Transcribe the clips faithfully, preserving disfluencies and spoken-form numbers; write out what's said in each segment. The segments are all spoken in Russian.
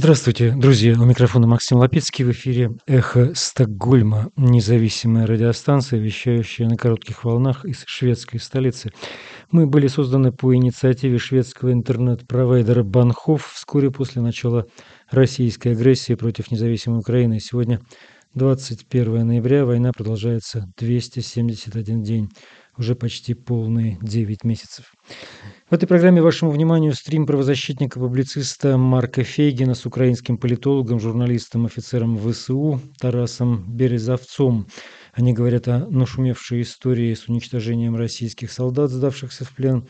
Здравствуйте, друзья. У микрофона Максим Лапецкий. В эфире «Эхо Стокгольма», независимая радиостанция, вещающая на коротких волнах из шведской столицы. Мы были созданы по инициативе шведского интернет-провайдера Банхоф вскоре после начала российской агрессии против независимой Украины. Сегодня двадцать первое ноября. Война продолжается двести семьдесят один день. Уже почти полные девять месяцев. В этой программе вашему вниманию стрим правозащитника-публициста Марка Фейгина с украинским политологом, журналистом, офицером ВСУ Тарасом Березовцом. Они говорят о нашумевшей истории с уничтожением российских солдат, сдавшихся в плен,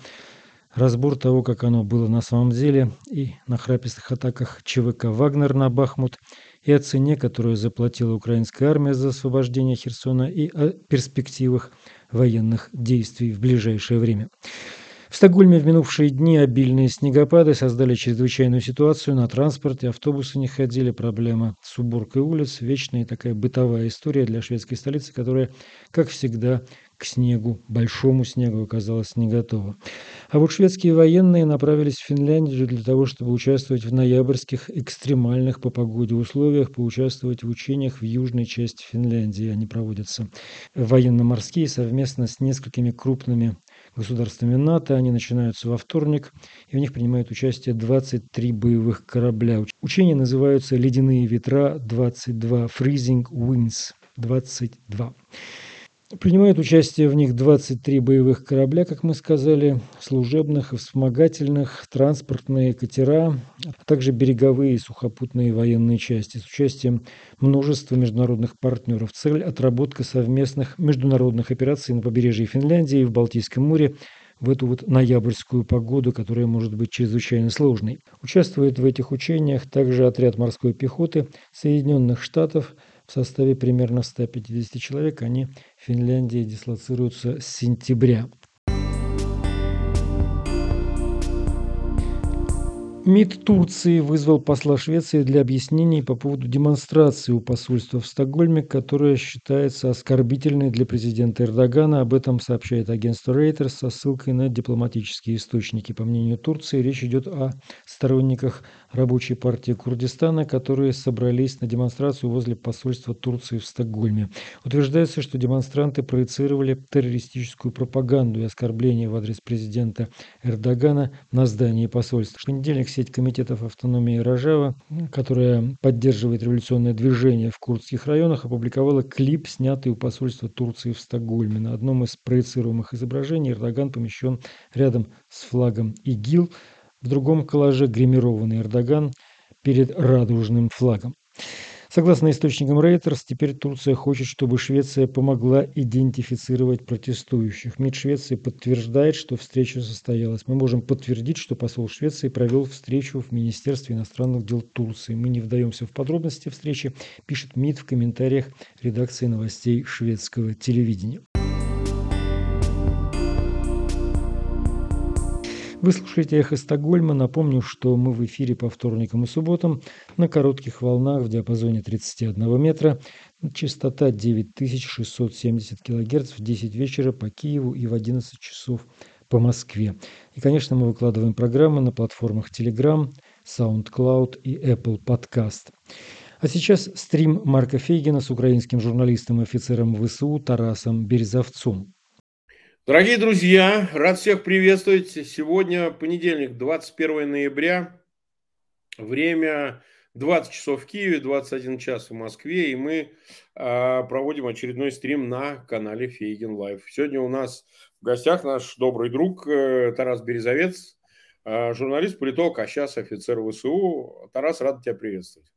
разбор того, как оно было на самом деле, и нахрапистых атаках ЧВК «Вагнер» на Бахмут, и о цене, которую заплатила украинская армия за освобождение Херсона, и о перспективах военных действий в ближайшее время. В Стокгольме в минувшие дни обильные снегопады создали чрезвычайную ситуацию. На транспорте автобусы не ходили, проблема с уборкой улиц, вечная такая бытовая история для шведской столицы, которая, как всегда, к снегу, большому снегу, оказалось не готово. А вот шведские военные направились в Финляндию для того, чтобы участвовать в ноябрьских экстремальных по погоде условиях, поучаствовать в учениях в южной части Финляндии. Они проводятся военно-морские совместно с несколькими крупными государствами НАТО. Они начинаются во вторник, и в них принимают участие двадцать три боевых корабля. Учения называются «Ледяные ветра-двадцать два», «Freezing Winds-двадцать два». Принимают участие в них двадцать три боевых корабля, как мы сказали, служебных и вспомогательных, транспортные катера, а также береговые и сухопутные военные части с участием множества международных партнеров. Цель – отработка совместных международных операций на побережье Финляндии и в Балтийском море в эту вот ноябрьскую погоду, которая может быть чрезвычайно сложной. Участвует в этих учениях также отряд морской пехоты Соединенных Штатов, в составе примерно сто пятьдесят человек. Они в Финляндии дислоцируются с сентября. МИД Турции вызвал посла Швеции для объяснений по поводу демонстрации у посольства в Стокгольме, которая считается оскорбительной для президента Эрдогана. Об этом сообщает агентство Reuters со ссылкой на дипломатические источники. По мнению Турции, речь идет о сторонниках Рабочей партии Курдистана, которые собрались на демонстрацию возле посольства Турции в Стокгольме. Утверждается, что демонстранты проецировали террористическую пропаганду и оскорбления в адрес президента Эрдогана на здании посольства. В понедельник сеть комитетов автономии Рожава, которая поддерживает революционное движение в курдских районах, опубликовала клип, снятый у посольства Турции в Стокгольме. На одном из проецируемых изображений Эрдоган помещен рядом с флагом ИГИЛ, в другом коллаже гримированный Эрдоган перед радужным флагом. Согласно источникам Reuters, теперь Турция хочет, чтобы Швеция помогла идентифицировать протестующих. МИД Швеции подтверждает, что встреча состоялась. Мы можем подтвердить, что посол Швеции провел встречу в Министерстве иностранных дел Турции. Мы не вдаемся в подробности встречи, пишет МИД в комментариях редакции новостей шведского телевидения. Вы слушаете «Эхо Стокгольма». Напомню, что мы в эфире по вторникам и субботам на коротких волнах в диапазоне тридцать один метра. Частота девять тысяч шестьсот семьдесят килогерц в десять вечера по Киеву и в одиннадцать часов по Москве. И, конечно, мы выкладываем программы на платформах Telegram, SoundCloud и Apple Podcast. А сейчас стрим Марка Фейгина с украинским журналистом и офицером ВСУ Тарасом Березовцом. Дорогие друзья, рад всех приветствовать. Сегодня понедельник, двадцать первое ноября. Время двадцать часов в Киеве, двадцать один час в Москве. И мы э, проводим очередной стрим на канале Фейгин Лайв. Сегодня у нас в гостях наш добрый друг э, Тарас Березовец, э, журналист, политолог, а сейчас офицер ВСУ. Тарас, рад тебя приветствовать.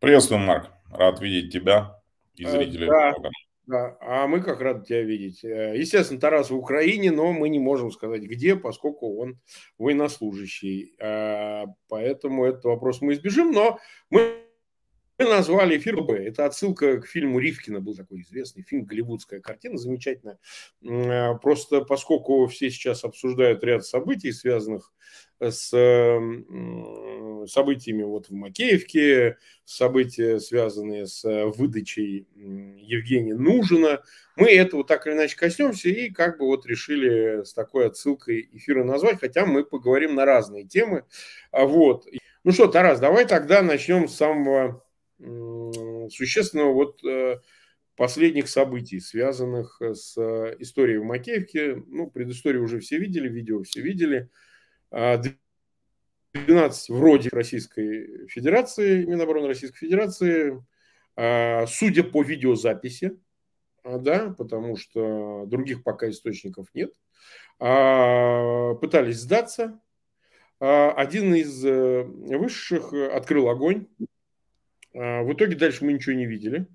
Приветствую, Марк. Рад видеть тебя и зрителей. Э, да. Да, а мы как рады тебя видеть. Естественно, Тарас в Украине, но мы не можем сказать, где, поскольку он военнослужащий. Поэтому этот вопрос мы избежим, но мы назвали эфир «Б». Это отсылка к фильму Ривкина, был такой известный фильм, голливудская картина, замечательная. Просто поскольку все сейчас обсуждают ряд событий, связанных с событиями вот в Макеевке, события, связанные с выдачей Евгения Нужина. Мы этого так или иначе коснемся и как бы вот решили с такой отсылкой эфира назвать, хотя мы поговорим на разные темы. Вот. Ну что, Тарас, давай тогда начнем с самого существенного, вот последних событий, связанных с историей в Макеевке. Ну, предысторию уже все видели, видео все видели. двенадцать вроде Российской Федерации, Минобороны Российской Федерации, судя по видеозаписи, да, потому что других пока источников нет, пытались сдаться. Один из высших открыл огонь. В итоге дальше мы ничего не видели.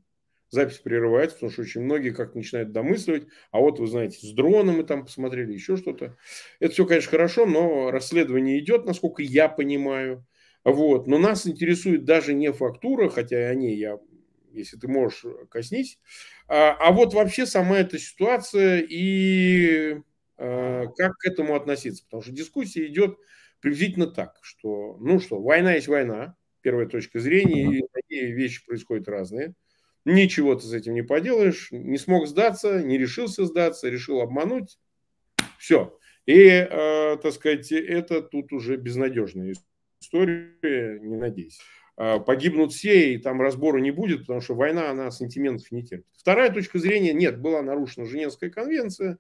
Запись прерывается, потому что очень многие как-то начинают домысливать. А вот, вы знаете, с дрона мы там посмотрели, еще что-то. Это все, конечно, хорошо, но расследование идет, насколько я понимаю. Вот. Но нас интересует даже не фактура, хотя и о ней я, если ты можешь, коснись. А, а вот вообще сама эта ситуация и а, как к этому относиться. Потому что дискуссия идет приблизительно так, что, ну что, война есть война, первая точка зрения, и такие вещи происходят разные. Ничего ты с этим не поделаешь, не смог сдаться, не решился сдаться, решил обмануть. Все. И, э, так сказать, это тут уже безнадежная история, не надейся. Э, погибнут все, и там разбора не будет, потому что война, она сантиментов не терпит. Вторая точка зрения, нет, была нарушена Женевская конвенция.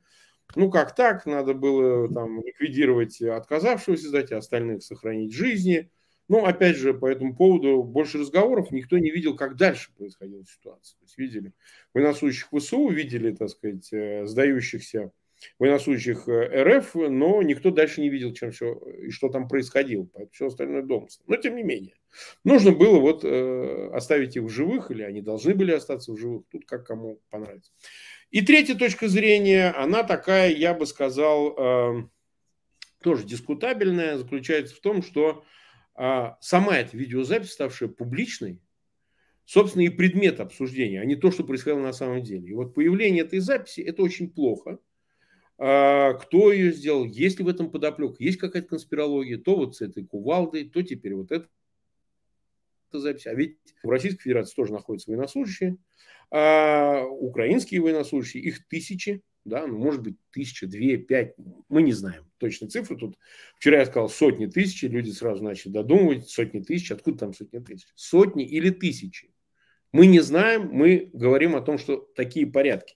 Ну, как так? Надо было там ликвидировать отказавшегося сдать, а остальных сохранить жизни. Ну, опять же, по этому поводу больше разговоров. Никто не видел, как дальше происходила ситуация. То есть видели военнослужащих ВСУ, видели, так сказать, сдающихся военнослужащих РФ, но никто дальше не видел, чем все и что там происходило. Поэтому все остальное домысло. Но, тем не менее, нужно было вот э, оставить их в живых, или они должны были остаться в живых. Тут как кому понравится. И третья точка зрения, она такая, я бы сказал, тоже дискутабельная, заключается в том, что сама эта видеозапись, ставшая публичной, собственно, и предмет обсуждения, а не то, что происходило на самом деле. И вот появление этой записи – это очень плохо. Кто ее сделал, есть ли в этом подоплека, есть какая-то конспирология, то вот с этой кувалдой, то теперь вот это. Запись. А ведь в Российской Федерации тоже находятся военнослужащие, а украинские военнослужащие, их тысячи, да, ну, может быть, тысяча, две, пять, мы не знаем точно цифры. Тут вчера я сказал сотни тысяч, люди сразу начали додумывать, сотни тысяч, откуда там сотни тысяч? Сотни или тысячи. Мы не знаем, мы говорим о том, что такие порядки.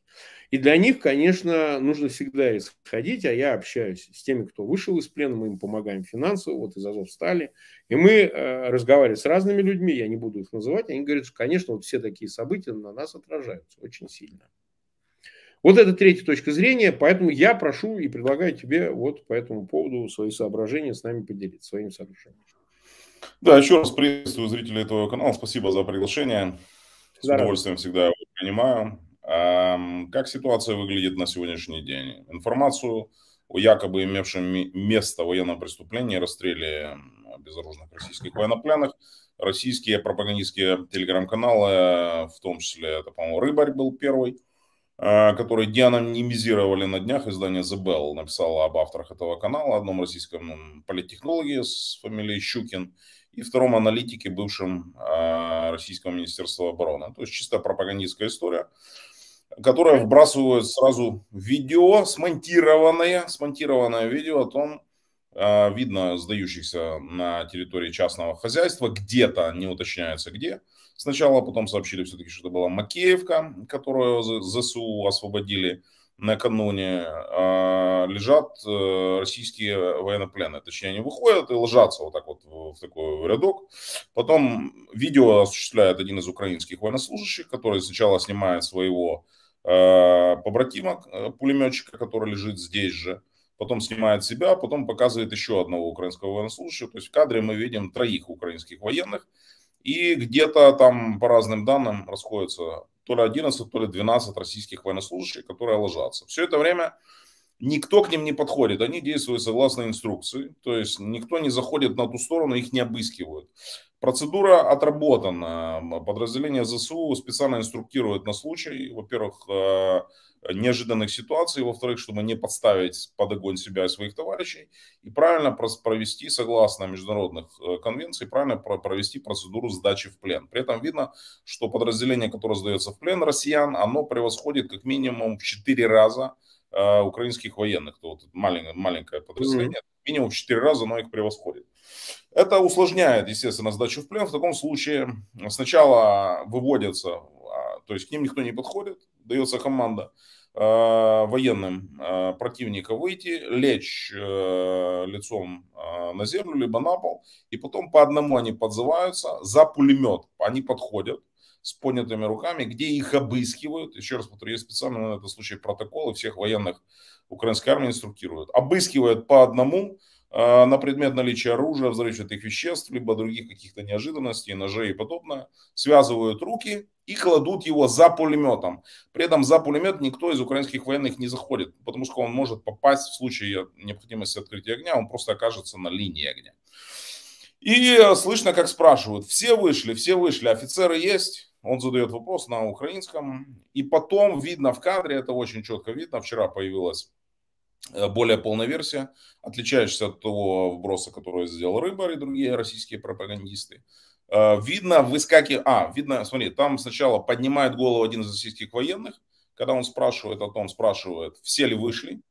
И для них, конечно, нужно всегда исходить, а я общаюсь с теми, кто вышел из плена, мы им помогаем финансово, вот из Азовстали, и мы э, разговариваем с разными людьми, я не буду их называть, они говорят, что, конечно, вот все такие события на нас отражаются очень сильно. Вот это третья точка зрения, поэтому я прошу и предлагаю тебе вот по этому поводу свои соображения с нами поделиться, своими соображениями. Да, еще раз приветствую зрителей этого канала, спасибо за приглашение, с да, удовольствием да. всегда его принимаю. Как ситуация выглядит на сегодняшний день? Информацию о якобы имевшем место военном преступлении, расстреле безоружных российских военнопленных, российские пропагандистские телеграм-каналы, в том числе, это, по-моему, Рыбарь был первый, который деанонимизировали на днях. Издание The Bell написало об авторах этого канала, одном российском политтехнологе с фамилией Щукин и втором аналитике, бывшем Российского министерства обороны. То есть чисто пропагандистская история, которая вбрасывает сразу видео, смонтированное, смонтированное видео о том, э, видно сдающихся на территории частного хозяйства, где-то, не уточняется где. Сначала потом сообщили все-таки, что это была Макеевка, которую ЗСУ освободили накануне. Э, лежат э, российские военнопленные, точнее они выходят и ложатся вот так вот в, в такой рядок. Потом видео осуществляет один из украинских военнослужащих, который сначала снимает своего побратима, пулеметчика, который лежит здесь же, потом снимает себя, потом показывает еще одного украинского военнослужащего. То есть в кадре мы видим троих украинских военных, и где-то там по разным данным расходятся то ли одиннадцать, то ли двенадцать российских военнослужащих, которые ложатся. Все это время никто к ним не подходит, они действуют согласно инструкции, то есть никто не заходит на ту сторону, их не обыскивают. Процедура отработана. Подразделение ЗСУ специально инструктирует на случай, во-первых, неожиданных ситуаций, во-вторых, чтобы не подставить под огонь себя и своих товарищей, и правильно провести, согласно международных конвенций, правильно провести процедуру сдачи в плен. При этом видно, что подразделение, которое сдается в плен россиян, оно превосходит как минимум в четыре раза украинских военных. То вот маленькое, маленькое подразделение, mm-hmm. минимум в четыре раза, но их превосходит. Это усложняет, естественно, сдачу в плен. В таком случае сначала выводятся, то есть к ним никто не подходит, дается команда э, военным э, противника выйти, лечь э, лицом э, на землю, либо на пол, и потом по одному они подзываются за пулемет, они подходят с поднятыми руками, где их обыскивают. Еще раз повторю, есть специальный на этот случай протокол, и всех военных украинской армии инструктируют. Обыскивают по одному э, на предмет наличия оружия, взрывчатых веществ, либо других каких-то неожиданностей, ножей и подобное. Связывают руки и кладут его за пулеметом. При этом за пулемет никто из украинских военных не заходит, потому что он может попасть в случае необходимости открытия огня, он просто окажется на линии огня. И слышно, как спрашивают, все вышли, все вышли, офицеры есть? Он задает вопрос на украинском. И потом видно в кадре, это очень четко видно, вчера появилась более полная версия, отличающаяся от того вброса, который сделал Рыбарь и другие российские пропагандисты. Видно, выскакивает... А, видно, смотри, там сначала поднимает голову один из российских военных, когда он спрашивает о том, спрашивает, все ли вышли.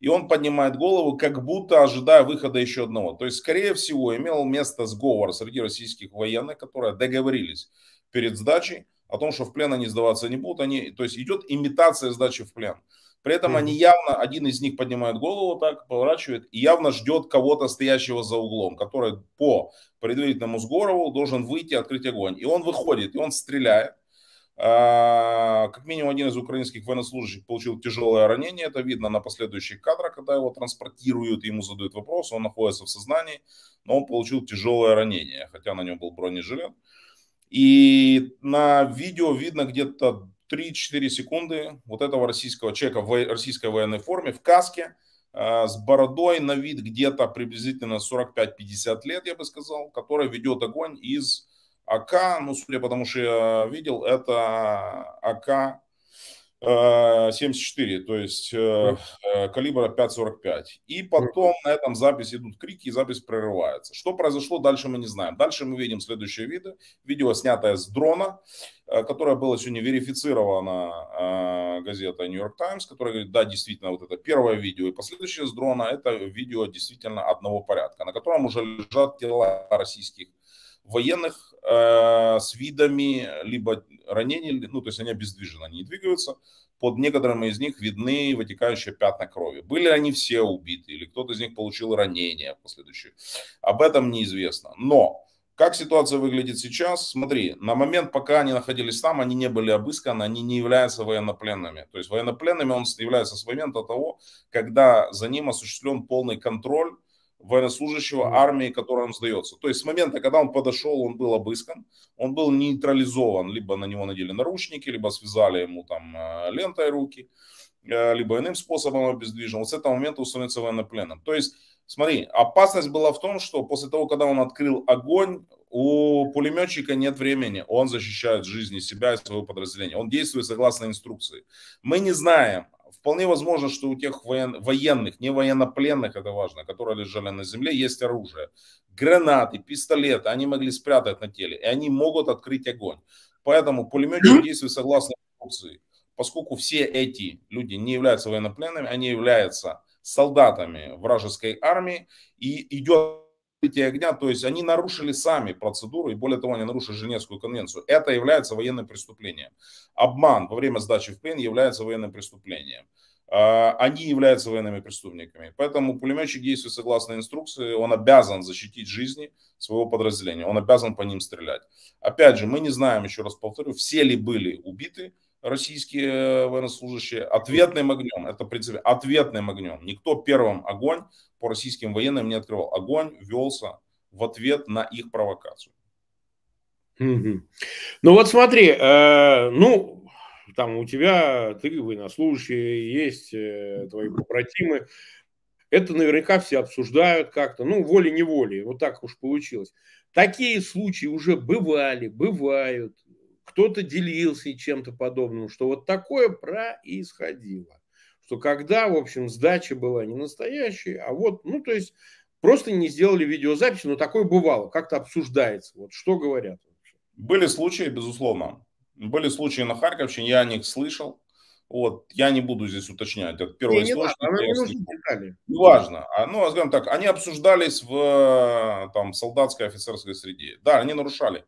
И он поднимает голову, как будто ожидая выхода еще одного. То есть, скорее всего, имел место сговор среди российских военных, которые договорились перед сдачей о том, что в плен они сдаваться не будут. Они, то есть, идет имитация сдачи в плен. При этом mm-hmm. они явно, один из них поднимает голову, так поворачивает, и явно ждет кого-то, стоящего за углом, который по предварительному сговору должен выйти и открыть огонь. И он выходит, и он стреляет. Как минимум один из украинских военнослужащих получил тяжелое ранение. Это видно на последующих кадрах, когда его транспортируют, ему задают вопрос, он находится в сознании, но он получил тяжелое ранение, хотя на нем был бронежилет. И на видео видно где-то три-четыре секунды вот этого российского человека в российской военной форме, в каске, с бородой, на вид где-то приблизительно сорок пять-пятьдесят лет, я бы сказал, который ведет огонь из... АК, ну, судя по тому, что я видел, это А К семьдесят четыре, то есть э, калибра пять сорок пять. И потом на этом запись идут крики, и запись прерывается. Что произошло, дальше мы не знаем. Дальше мы видим следующее видео. Видео, снятое с дрона, которое было сегодня верифицировано э, газетой Нью-Йорк Таймс, которая говорит, да, действительно, вот это первое видео и последующее с дрона, это видео действительно одного порядка, на котором уже лежат тела российских военных э, с видами либо ранений, ну, то есть они обездвижены, они не двигаются. Под некоторыми из них видны вытекающие пятна крови. Были они все убиты или кто-то из них получил ранение в последующем? Об этом неизвестно. Но как ситуация выглядит сейчас? Смотри, на момент, пока они находились там, они не были обысканы, они не являются военнопленными. То есть военнопленными он является с момента того, когда за ним осуществлен полный контроль военнослужащего армии, которой он сдается. То есть с момента, когда он подошел, он был обыскан, он был нейтрализован, либо на него надели наручники, либо связали ему там лентой руки, либо иным способом обездвижен. Вот с этого момента он становится военнопленным. То есть, смотри, опасность была в том, что после того, когда он открыл огонь, у пулеметчика нет времени, он защищает жизни себя и своего подразделения, он действует согласно инструкции. Мы не знаем, вполне возможно, что у тех воен... военных, не военнопленных, это важно, которые лежали на земле, есть оружие. Гранаты, пистолеты, они могли спрятать на теле, и они могут открыть огонь. Поэтому пулеметчик действует согласно инструкции. Поскольку все эти люди не являются военнопленными, они являются солдатами вражеской армии, и идет открытие огня, то есть они нарушили сами процедуру, и более того, они нарушили Женевскую конвенцию. Это является военным преступлением. Обман во время сдачи в плен является военным преступлением. Они являются военными преступниками. Поэтому пулеметчик действует согласно инструкции, он обязан защитить жизни своего подразделения, он обязан по ним стрелять. Опять же, мы не знаем, еще раз повторю, все ли были убиты российские военнослужащие ответным огнем. Это, в принципе, ответным огнем. Никто первым огонь по российским военным не открывал. Огонь велся в ответ на их провокацию. Mm-hmm. Ну вот смотри, э, ну, там у тебя, ты военнослужащие, есть э, твои побратимы. Это наверняка все обсуждают как-то, ну, волей-неволей. Вот так уж получилось. Такие случаи уже бывали, бывают. Кто-то делился чем-то подобным, что вот такое происходило. Что когда, в общем, сдача была не настоящая, а вот, ну, то есть, просто не сделали видеозапись, но такое бывало, как-то обсуждается. Вот что говорят вообще? Были случаи, безусловно. Были случаи на Харьковщине, я о них слышал. Вот, я не буду здесь уточнять от первого источника. Не, не важно. Ну, скажем так, они обсуждались в там, солдатской офицерской среде. Да, они нарушали.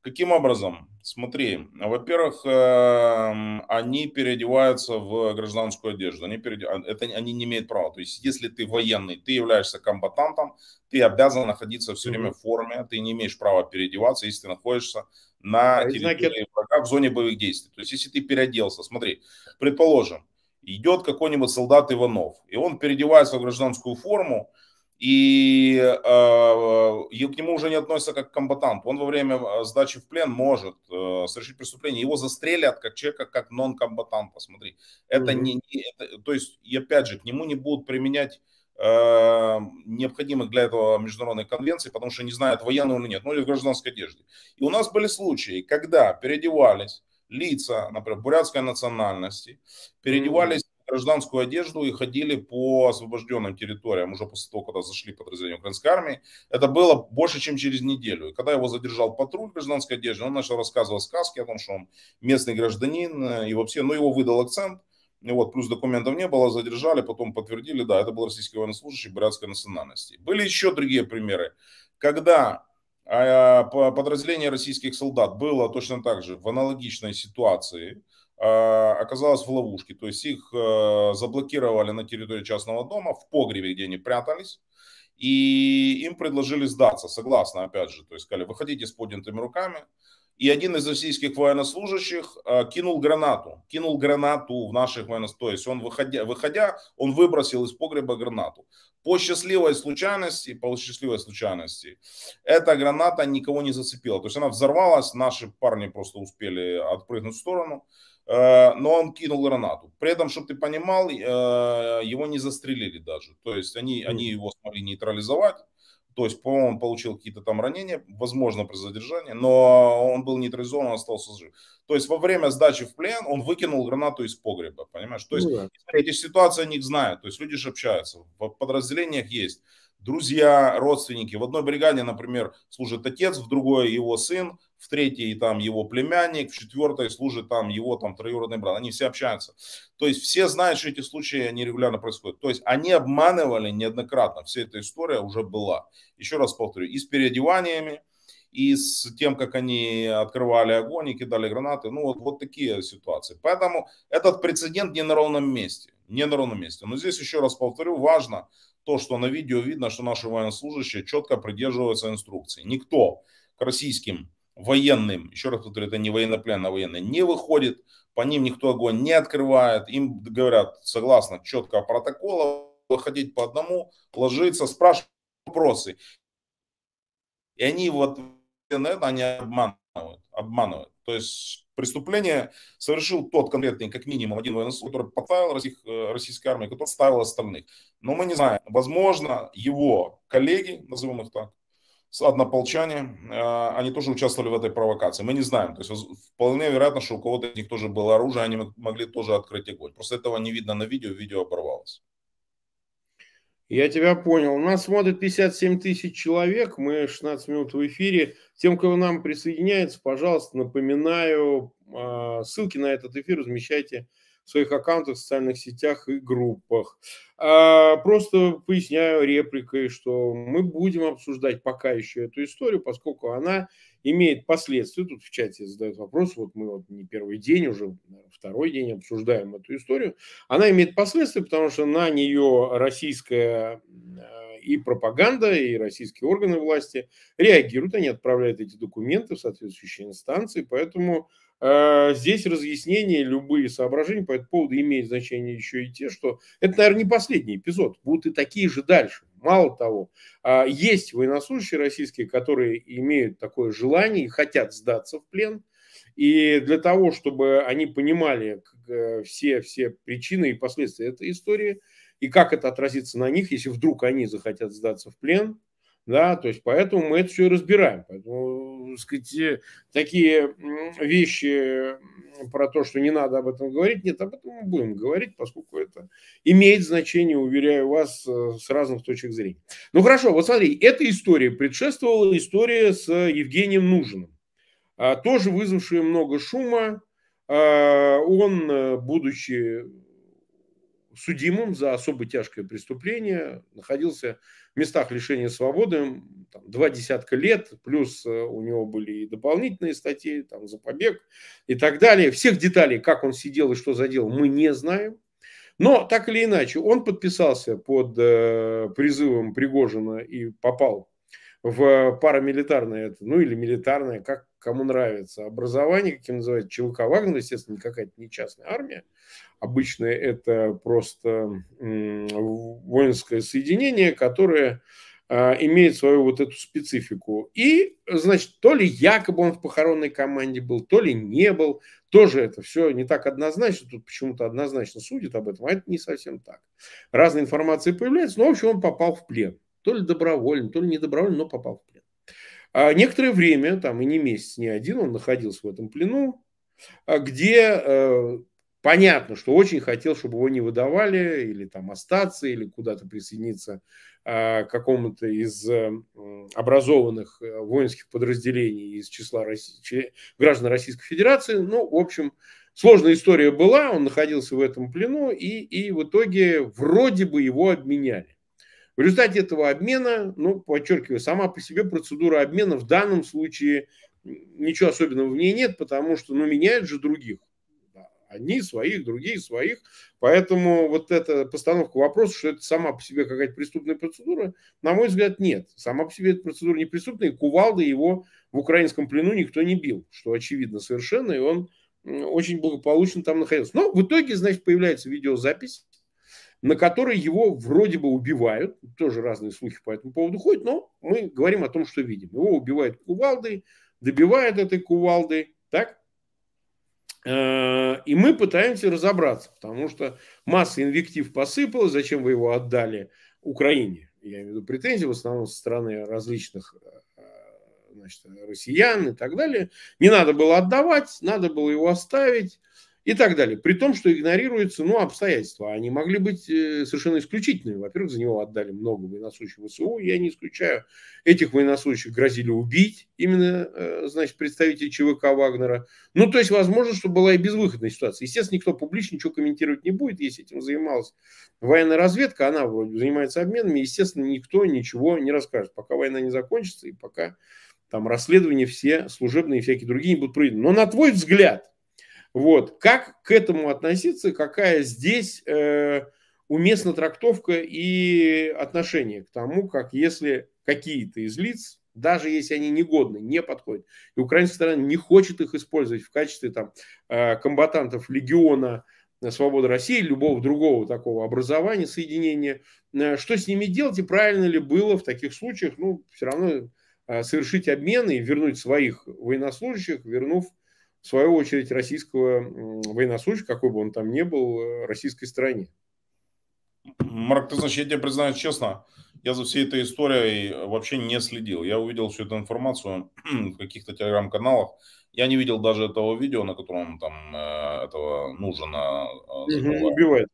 Каким образом? Смотри, во-первых, они переодеваются в гражданскую одежду. Они, переодев... Это, они не имеют права. То есть, если ты военный, ты являешься комбатантом, ты обязан находиться все время в форме, ты не имеешь права переодеваться, если ты находишься на территории врага в зоне боевых действий. То есть, если ты переоделся, смотри, предположим, идет какой-нибудь солдат Иванов, и он переодевается в гражданскую форму, И, э, и к нему уже не относятся как к комбатанту. Он во время сдачи в плен может э, совершить преступление. Его застрелят как человека, как нон-комбатанта. Смотри, это mm-hmm. не, не это, то есть, и опять же, к нему не будут применять э, необходимых для этого международных конвенций, потому что не знают, военный он или нет, ну или в гражданской одежде. И у нас были случаи, когда переодевались лица, например, бурятской национальности, переодевались mm-hmm. гражданскую одежду и ходили по освобожденным территориям уже после того, когда зашли подразделения украинской армии. Это было больше, чем через неделю. И когда его задержал патруль в гражданской одежде, он начал рассказывать сказки о том, что он местный гражданин и вообще, ну, его выдал акцент. И вот, плюс документов не было, задержали, потом подтвердили, да, это был российский военнослужащий бурятской национальности. Были еще другие примеры, когда подразделение российских солдат было точно так же в аналогичной ситуации, оказалось в ловушке, то есть их заблокировали на территории частного дома, в погребе, где они прятались, и им предложили сдаться, согласно, опять же, то есть сказали, выходите с поднятыми руками, и один из российских военнослужащих кинул гранату, кинул гранату в наших военных, то есть он, выходя, выходя, он выбросил из погреба гранату. По счастливой случайности, по счастливой случайности, эта граната никого не зацепила, то есть она взорвалась, наши парни просто успели отпрыгнуть в сторону, но он кинул гранату. При этом, чтобы ты понимал, его не застрелили даже. То есть они, они его смогли нейтрализовать. То есть, по-моему, он получил какие-то там ранения, возможно, при задержании, но он был нейтрализован, он остался жив. То есть во время сдачи в плен он выкинул гранату из погреба, понимаешь? То есть ну, да. эти ситуации о них знают, то есть люди же общаются, в подразделениях есть друзья, родственники. В одной бригаде, например, служит отец, в другой его сын, в третьей там его племянник, в четвертой служит там его там троюродный брат. Они все общаются. То есть все знают, что эти случаи, они регулярно происходят. То есть они обманывали неоднократно. Вся эта история уже была. Еще раз повторю, и с переодеваниями, и с тем, как они открывали огонь и кидали гранаты. Ну вот, вот такие ситуации. Поэтому этот прецедент не на ровном месте. Не на ровном месте. Но здесь еще раз повторю, важно то, что на видео видно, что наши военнослужащие четко придерживаются инструкции. Никто к российским военным, еще раз повторю, это не военнопленные, а военные, не выходит, по ним никто огонь не открывает. Им говорят, согласно четкого протокола, выходить по одному, ложиться, спрашивать вопросы. И они вот на это они обманывают, обманывают. То есть преступление совершил тот конкретный, как минимум, один военнослужащий, который подставил российской армии, который подставил остальных. Но мы не знаем. Возможно, его коллеги, назовем их так, однополчане, они тоже участвовали в этой провокации. Мы не знаем. То есть вполне вероятно, что у кого-то из них тоже было оружие, они могли тоже открыть огонь. Просто этого не видно на видео, видео оборвалось. Я тебя понял. Нас смотрит пятьдесят семь тысяч человек. Мы шестнадцать минут в эфире. Тем, кто нам присоединяется, пожалуйста, напоминаю, ссылки на этот эфир размещайте в своих аккаунтах, в социальных сетях и группах. Просто поясняю репликой, что мы будем обсуждать пока еще эту историю, поскольку она имеет последствия. Тут в чате задают вопрос, вот мы вот не первый день, уже второй день обсуждаем эту историю. Она имеет последствия, потому что на нее российская и пропаганда, и российские органы власти реагируют, они отправляют эти документы в соответствующие инстанции, поэтому здесь разъяснения, любые соображения по этому поводу имеют значение еще и те, что это, наверное, не последний эпизод, будут и такие же дальше. Мало того, есть военнослужащие российские, которые имеют такое желание и хотят сдаться в плен, и для того, чтобы они понимали все, все причины и последствия этой истории, и как это отразится на них, если вдруг они захотят сдаться в плен. Да, то есть поэтому мы это все и разбираем. Поэтому, так сказать, такие вещи про то, что не надо об этом говорить, нет, об этом мы будем говорить, поскольку это имеет значение, уверяю вас, с разных точек зрения. Ну хорошо, вот смотри, эта история предшествовала история с Евгением Нужиным, тоже вызвавшая много шума. Он, будучи судимым за особо тяжкое преступление, находился в местах лишения свободы там, два десятка лет, плюс у него были и дополнительные статьи там, за побег и так далее. Всех деталей, как он сидел и что за дело, мы не знаем. Но, так или иначе, он подписался под призывом Пригожина и попал в парамилитарное, ну или милитарное, как кому нравится, образование, как им называют, ЧВК Вагнер, естественно, какая-то не частная армия. Обычно это просто воинское соединение, которое имеет свою вот эту специфику. И, значит, то ли якобы он в похоронной команде был, то ли не был. Тоже это все не так однозначно. Тут почему-то однозначно судят об этом, а это не совсем так. Разная информация появляется. Но, в общем, он попал в плен. То ли добровольно, то ли не добровольно, но попал в плен. А некоторое время, там и не месяц, не один, он находился в этом плену, где э, понятно, что очень хотел, чтобы его не выдавали, или там остаться, или куда-то присоединиться э, к какому-то из э, образованных э, воинских подразделений из числа России, граждан Российской Федерации. Ну, в общем, сложная история была, он находился в этом плену, и, и в итоге вроде бы его обменяли. В результате этого обмена, ну, подчеркиваю, сама по себе процедура обмена в данном случае ничего особенного в ней нет, потому что, ну, меняют же других. Одни своих, другие своих. Поэтому вот эта постановка вопроса, что это сама по себе какая-то преступная процедура, на мой взгляд, нет. Сама по себе эта процедура не преступная, и кувалдой его в украинском плену никто не бил, что очевидно совершенно, и он очень благополучно там находился. Но в итоге, значит, появляется видеозапись, на которой его вроде бы убивают. Тоже разные слухи по этому поводу ходят, но мы говорим о том, что видим. Его убивают кувалдой, добивают этой кувалдой. Так? И мы пытаемся разобраться, потому что масса инвектив посыпалась. Зачем вы его отдали Украине? Я имею в виду претензии в основном со стороны различных, значит, россиян и так далее. Не надо было отдавать, надо было его оставить. И так далее. При том, что игнорируются, ну, обстоятельства. Они могли быть совершенно исключительными. Во-первых, за него отдали много военнослужащих ВСУ. Я не исключаю. Этих военнослужащих грозили убить. Именно, значит, представители ЧВК Вагнера. Ну, то есть, возможно, что была и безвыходная ситуация. Естественно, никто публично ничего комментировать не будет. Если этим занималась военная разведка, она вроде занимается обменами. Естественно, никто ничего не расскажет. Пока война не закончится и пока там расследования все служебные и всякие другие не будут проведены. Но на твой взгляд... Вот. Как к этому относиться, какая здесь э, уместна трактовка и отношение к тому, как если какие-то из лиц, даже если они негодны, не подходят, и украинская сторона не хочет их использовать в качестве там, э, комбатантов легиона «Свобода России», любого другого такого образования, соединения, э, что с ними делать и правильно ли было в таких случаях, ну, все равно э, совершить обмен и вернуть своих военнослужащих, вернув в свою очередь российского военнослужащего, какой бы он там ни был, российской стране. Марк, ты знаешь, я тебе признаюсь честно, я за всей этой историей вообще не следил. Я увидел всю эту информацию в каких-то телеграм-каналах. Я не видел даже этого видео, на котором там этого Нужина убивает.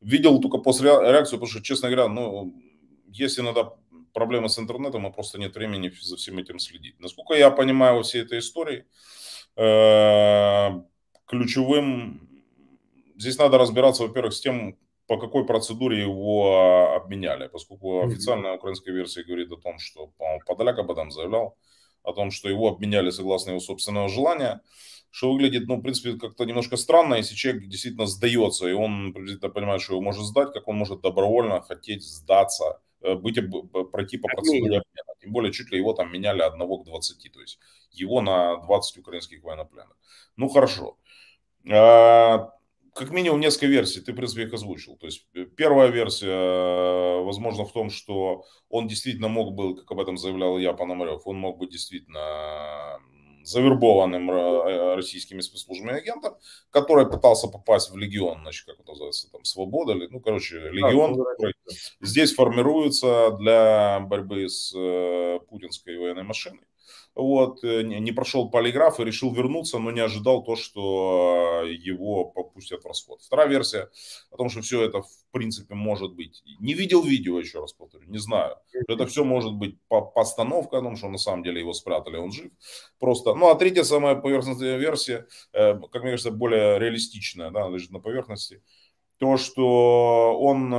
Видел только после реакции, потому что, честно говоря, ну, если надо проблемы с интернетом, и просто нет времени за всем этим следить. Насколько я понимаю во всей этой истории, ключевым здесь надо разбираться, во-первых, с тем, по какой процедуре его обменяли, поскольку официальная украинская версия говорит о том, что Подоляк об этом заявлял, о том, что его обменяли согласно его собственного желания, что выглядит, ну, в принципе, как-то немножко странно, если человек действительно сдается, и он приблизительно понимает, что его может сдать, как он может добровольно хотеть сдаться, быть, пройти по процедуре обмена. Тем более, чуть ли его там меняли одного к двадцати, то есть его на двадцать украинских военнопленных. Ну, хорошо. Как минимум несколько версий, ты, в принципе, их озвучил. То есть первая версия, возможно, в том, что он действительно мог был, как об этом заявлял я, Пономарев, он мог быть действительно завербованным российскими спецслужбами агентом, который пытался попасть в легион, значит, как это называется, там, «Свобода», ну, короче, легион, да, который здесь формируется для борьбы с путинской военной машиной. вот, не прошел полиграф и решил вернуться, но не ожидал то, что его попустят в расход. Вторая версия о том, что все это в принципе может быть. Не видел видео, еще раз повторю, не знаю. Это все может быть постановка о том, что на самом деле его спрятали, он жив. Просто. Ну а третья самая поверхностная версия, как мне кажется, более реалистичная, да, лежит на поверхности. То, что он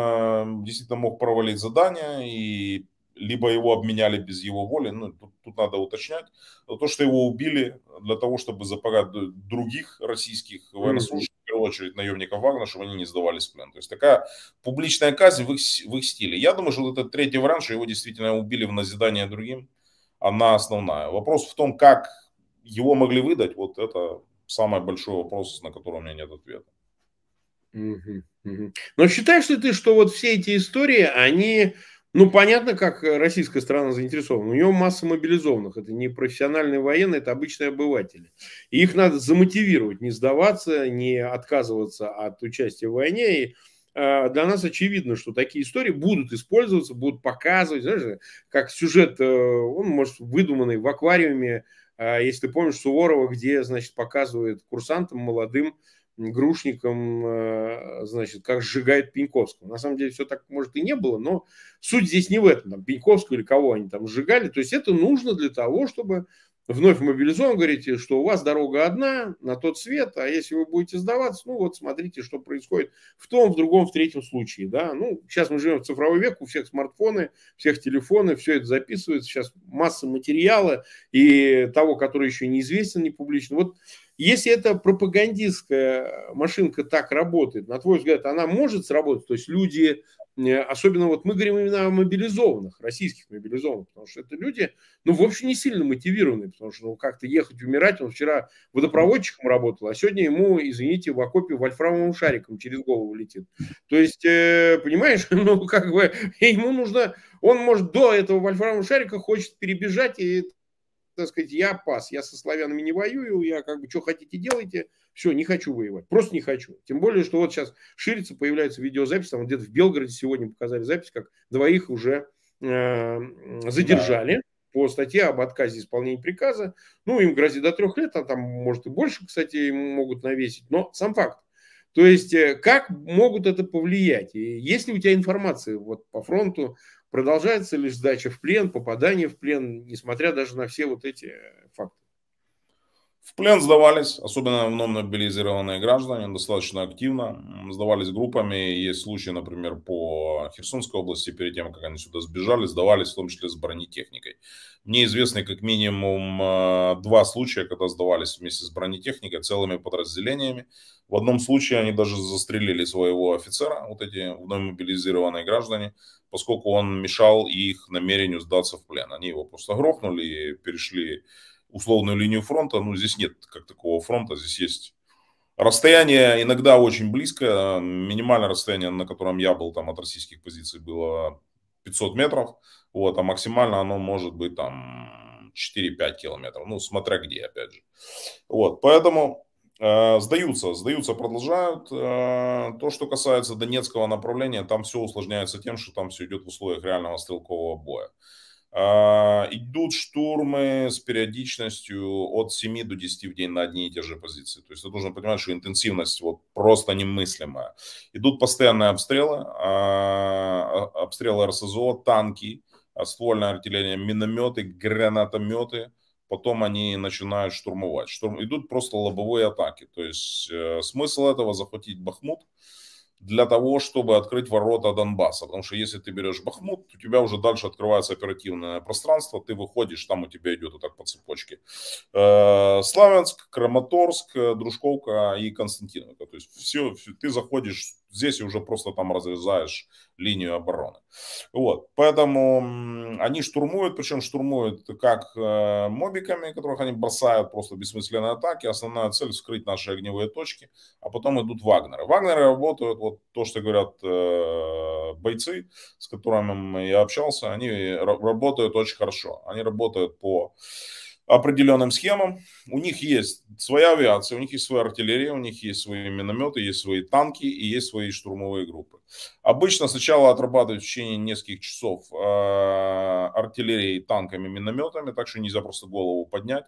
действительно мог провалить задание, и либо его обменяли без его воли, ну, тут, тут надо уточнять, то, что его убили для того, чтобы запугать других российских военнослужащих, в первую очередь наемников Вагнера, чтобы они не сдавались в плен. То есть такая публичная казнь в их, в их стиле. Я думаю, что вот этот третий вариант, что его действительно убили в назидание другим, она основная. Вопрос в том, как его могли выдать, вот это самый большой вопрос, на который у меня нет ответа. Угу, угу. Но считаешь ли ты, что вот все эти истории, они, ну, понятно, как российская страна заинтересована, у нее масса мобилизованных, это не профессиональные военные, это обычные обыватели, и их надо замотивировать, не сдаваться, не отказываться от участия в войне, и э, для нас очевидно, что такие истории будут использоваться, будут показывать, знаешь, как сюжет, э, он, может, выдуманный в аквариуме, э, если ты помнишь Суворова, где, значит, показывают курсантам молодым, грушником, значит, как сжигают Пеньковского. На самом деле все так, может, и не было, но суть здесь не в этом. Там, Пеньковского или кого они там сжигали. То есть это нужно для того, чтобы вновь мобилизован, говорите, что у вас дорога одна на тот свет, а если вы будете сдаваться, ну вот смотрите, что происходит в том, в другом, в третьем случае. Да? Ну, сейчас мы живем в цифровой век, у всех смартфоны, всех телефоны, все это записывается. Сейчас масса материала и того, который еще неизвестен, не публично. Вот если эта пропагандистская машинка так работает, на твой взгляд, она может сработать? То есть люди, особенно вот мы говорим именно о мобилизованных, российских мобилизованных, потому что это люди, ну, в общем, не сильно мотивированные, потому что ну, как-то ехать умирать, он вчера водопроводчиком работал, а сегодня ему, извините, в окопе вольфрамовым шариком через голову летит. То есть, понимаешь, ну, как бы ему нужно, он может до этого вольфрамового шарика хочет перебежать и... так сказать, я пас, я со славянами не воюю, я как бы, что хотите делайте, все, не хочу воевать, просто не хочу. Тем более, что вот сейчас ширится, появляется видеозапись, там где-то в Белгороде сегодня показали запись, как двоих уже э, задержали да. по статье об отказе исполнения приказа. Ну, им грозит до трех лет, а там, может, и больше, кстати, могут навесить, но сам факт. То есть, как могут это повлиять? И есть ли у тебя информация вот по фронту, продолжается ли сдача в плен, попадание в плен, несмотря даже на все вот эти факты? В плен сдавались, особенно мобилизированные граждане, достаточно активно. Сдавались группами. Есть случаи, например, по Херсонской области, перед тем, как они сюда сбежали, сдавались в том числе с бронетехникой. Мне известны как минимум два случая, когда сдавались вместе с бронетехникой, целыми подразделениями. В одном случае они даже застрелили своего офицера, вот эти вновь мобилизированные граждане, поскольку он мешал их намерению сдаться в плен. Они его просто грохнули и перешли условную линию фронта. Ну, здесь нет как такого фронта, здесь есть расстояние иногда очень близко. Минимальное расстояние, на котором я был там от российских позиций, было пятьсот метров, вот, а максимально оно может быть там четыре-пять километров, ну, смотря где, опять же. Вот, поэтому... Сдаются, сдаются, продолжают. То, что касается донецкого направления, там все усложняется тем, что там все идет в условиях реального стрелкового боя. Идут штурмы с периодичностью от семи до десяти в день на одни и те же позиции. То есть ты должен понимать, что интенсивность вот просто немыслимая. Идут постоянные обстрелы, обстрелы РСЗО, танки, ствольная артиллерия, минометы, гранатометы. Потом они начинают штурмовать. Штурм... Идут просто лобовые атаки. То есть э, смысл этого захватить Бахмут для того, чтобы открыть ворота Донбасса. Потому что если ты берешь Бахмут, у тебя уже дальше открывается оперативное пространство. Ты выходишь, там у тебя идет вот так по цепочке. Э, Славянск, Краматорск, Дружковка и Константиновка. То есть все, все, ты заходишь здесь и уже просто там разрезаешь линию обороны. Вот. Поэтому они штурмуют, причем штурмуют как э, мобиками, которых они бросают просто бессмысленные атаки. Основная цель — вскрыть наши огневые точки, а потом идут вагнеры. Вагнеры работают, вот то, что говорят э, бойцы, с которыми я общался, они работают очень хорошо. Они работают по определенным схемам. У них есть своя авиация, у них есть своя артиллерия, у них есть свои минометы, есть свои танки и есть свои штурмовые группы. Обычно сначала отрабатывают в течение нескольких часов э, артиллерией, танками, минометами, так что нельзя просто голову поднять.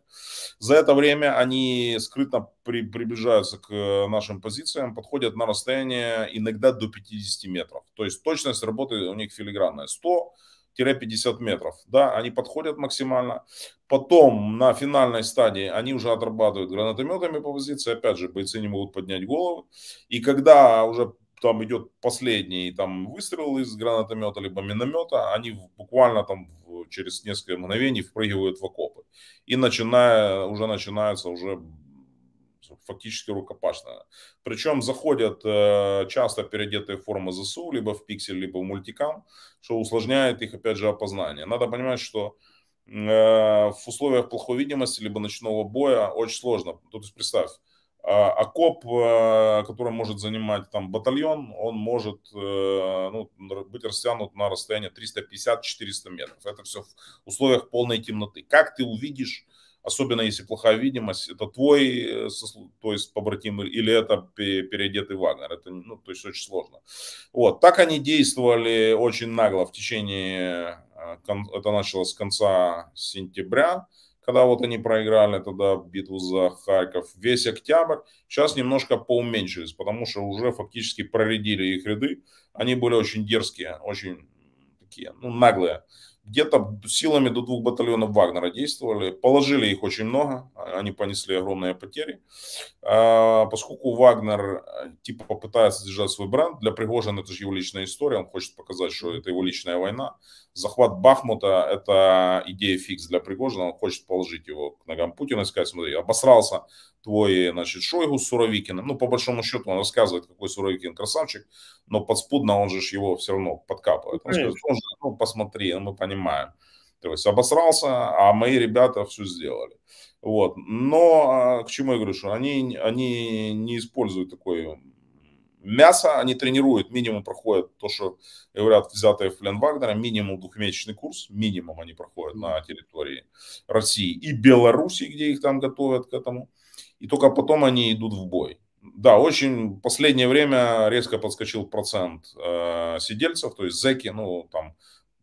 За это время они скрытно при, приближаются к нашим позициям, подходят на расстояние иногда до пятидесяти метров. То есть точность работы у них филигранная. сто пятьдесят метров, да, они подходят максимально. Потом на финальной стадии они уже отрабатывают гранатометами по позиции, опять же, бойцы не могут поднять голову. И когда уже там идет последний там выстрел из гранатомета либо миномета, они буквально там через несколько мгновений впрыгивают в окопы. И начиная, уже начинается уже фактически рукопашная. Причем заходят э, часто переодетые формы ЗСУ, либо в пиксель, либо в мультикам, что усложняет их, опять же, опознание. Надо понимать, что э, в условиях плохой видимости, либо ночного боя очень сложно. То есть представь, э, окоп, э, который может занимать там батальон, он может э, ну, быть растянут на расстояние триста пятьдесят - четыреста метров. Это все в условиях полной темноты. Как ты увидишь, особенно если плохая видимость, это твой, то есть побратим, или это переодетый Вагнер. Это, ну, то есть очень сложно. Вот. Так они действовали очень нагло в течение, это началось с конца сентября, когда вот они проиграли тогда битву за Харьков, весь октябрь. Сейчас немножко поуменьшились, потому что уже фактически проредили их ряды. Они были очень дерзкие, очень такие, ну, наглые. Где-то силами до двух батальонов Вагнера действовали, положили их очень много, они понесли огромные потери. Поскольку Вагнер типа пытается держать свой бренд, для Пригожина это же его личная история, он хочет показать, что это его личная война. Захват Бахмута – это идея фикс для Пригожина, он хочет положить его к ногам Путина и сказать: смотри, обосрался твой, значит, Шойгу с Суровикиным. Ну, по большому счету, он рассказывает, какой Суровикин красавчик, но подспудно он же его все равно подкапывает. Он скажет: он же, ну, посмотри, мы понимаем. То есть обосрался, а мои ребята все сделали. Вот. Но к чему я говорю, что они, они не используют такое мясо, они тренируют, минимум проходят то, что говорят, взятые в плен Вагнера, минимум двухмесячный курс, минимум они проходят на территории России и Белоруссии, где их там готовят к этому. И только потом они идут в бой. Да, очень в последнее время резко подскочил процент э, сидельцев, то есть зэки, ну, там,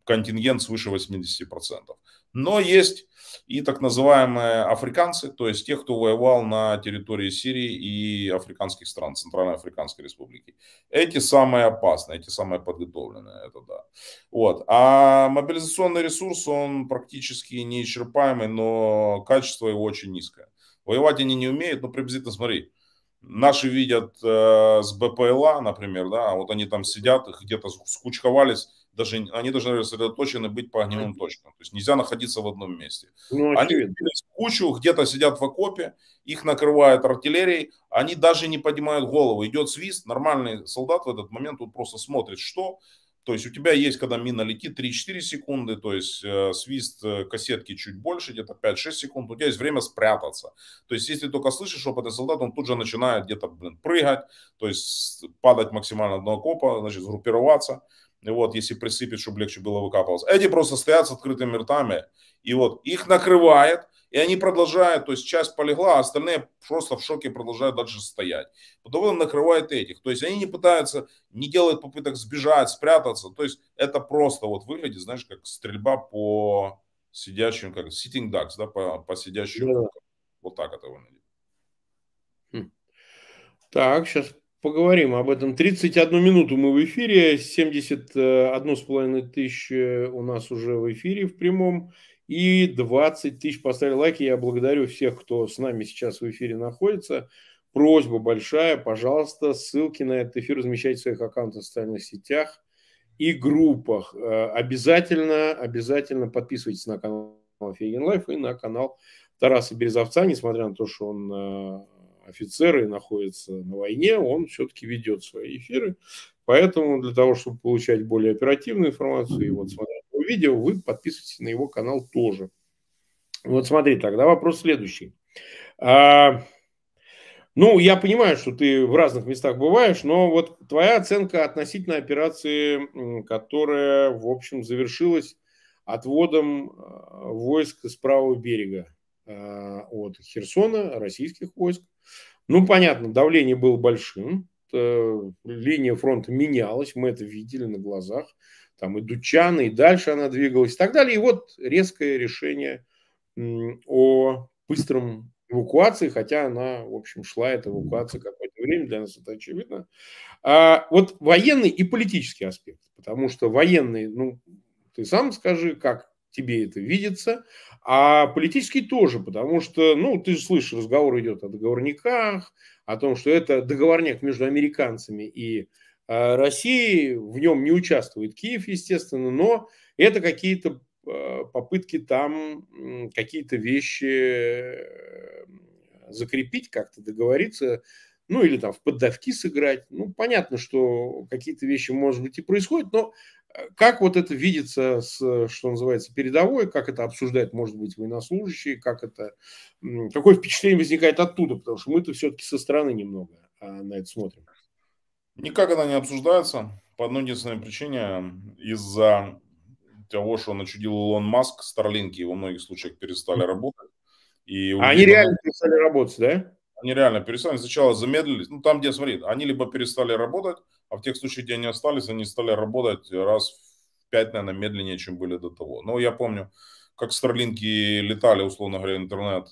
контингент свыше восьмидесяти процентов. Но есть и так называемые африканцы, то есть те, кто воевал на территории Сирии и африканских стран, Центральной Африканской Республики. Эти самые опасные, эти самые подготовленные, это да. Вот. А мобилизационный ресурс, он практически неисчерпаемый, но качество его очень низкое. Воевать они не умеют, но приблизительно, смотри, наши видят э, с БПЛА, например, да, вот они там сидят, их где-то скучковались, даже, они должны сосредоточены быть по огневым точкам, то есть нельзя находиться в одном месте. Ну, они видят кучу, где-то сидят в окопе, их накрывают артиллерией, они даже не поднимают голову, идет свист, нормальный солдат в этот момент вот просто смотрит, что... То есть у тебя есть, когда мина летит, три-четыре секунды, то есть э, свист э, кассетки чуть больше, где-то пять-шесть секунд, у тебя есть время спрятаться. То есть если только слышишь опытный солдат, он тут же начинает где-то, блин, прыгать, то есть падать максимально до окопа, значит, сгруппироваться. И вот, если присыпет, чтобы легче было выкапываться. Эти просто стоят с открытыми ртами, и вот их накрывает, и они продолжают, то есть часть полегла, а остальные просто в шоке продолжают дальше стоять. Потом он накрывает этих, то есть они не пытаются, не делают попыток сбежать, спрятаться, то есть это просто вот выглядит, знаешь, как стрельба по сидящим, как sitting ducks, да, по, по сидящим. Да. Вот так это выглядит. Хм. Так, сейчас... Поговорим об этом. тридцать одну минуту мы в эфире, семьдесят одна с половиной тысяч у нас уже в эфире в прямом, и двадцать тысяч поставили лайки. Я благодарю всех, кто с нами сейчас в эфире находится. Просьба большая, пожалуйста, ссылки на этот эфир размещайте в своих аккаунтах в социальных сетях и группах. Обязательно, обязательно подписывайтесь на канал Фейгин Лайф и на канал Тараса Березовца, несмотря на то, что он... офицеры находятся на войне, он все-таки ведет свои эфиры. Поэтому для того, чтобы получать более оперативную информацию и вот смотреть его видео, вы подписывайтесь на его канал тоже. Вот смотри, тогда вопрос следующий. А, ну, я понимаю, что ты в разных местах бываешь, но вот твоя оценка относительно операции, которая, в общем, завершилась отводом войск с правого берега от Херсона, российских войск. Ну, понятно, давление было большим, линия фронта менялась, мы это видели на глазах. Там и Дучана, и дальше она двигалась и так далее. И вот резкое решение о быстром эвакуации, хотя она, в общем, шла, эта эвакуация какое-то время, для нас это очевидно. А вот военный и политический аспект, потому что военный, ну, ты сам скажи, как тебе это видится, а политический тоже, потому что, ну, ты же слышишь, разговор идет о договорниках, о том, что это договорняк между американцами и э, Россией, в нем не участвует Киев, естественно, но это какие-то попытки там какие-то вещи закрепить, как-то договориться, ну, или там в поддавки сыграть. Ну, понятно, что какие-то вещи, может быть, и происходят, но как вот это видится с, что называется, передовой, как это обсуждают, может быть, военнослужащие, как это, какое впечатление возникает оттуда, потому что мы-то все-таки со стороны немного на это смотрим. Никак она не обсуждается, по одной единственной причине, из-за того, что начудил Илон Маск, старлинки во многих случаях перестали работать. И а они реально было... перестали работать, да? Они реально перестали. Сначала замедлились. Ну, там, где, смотри, они либо перестали работать, а в тех случаях, где они остались, они стали работать раз в пять, наверное, медленнее, чем были до того. Но я помню, как старлинки летали, условно говоря, интернет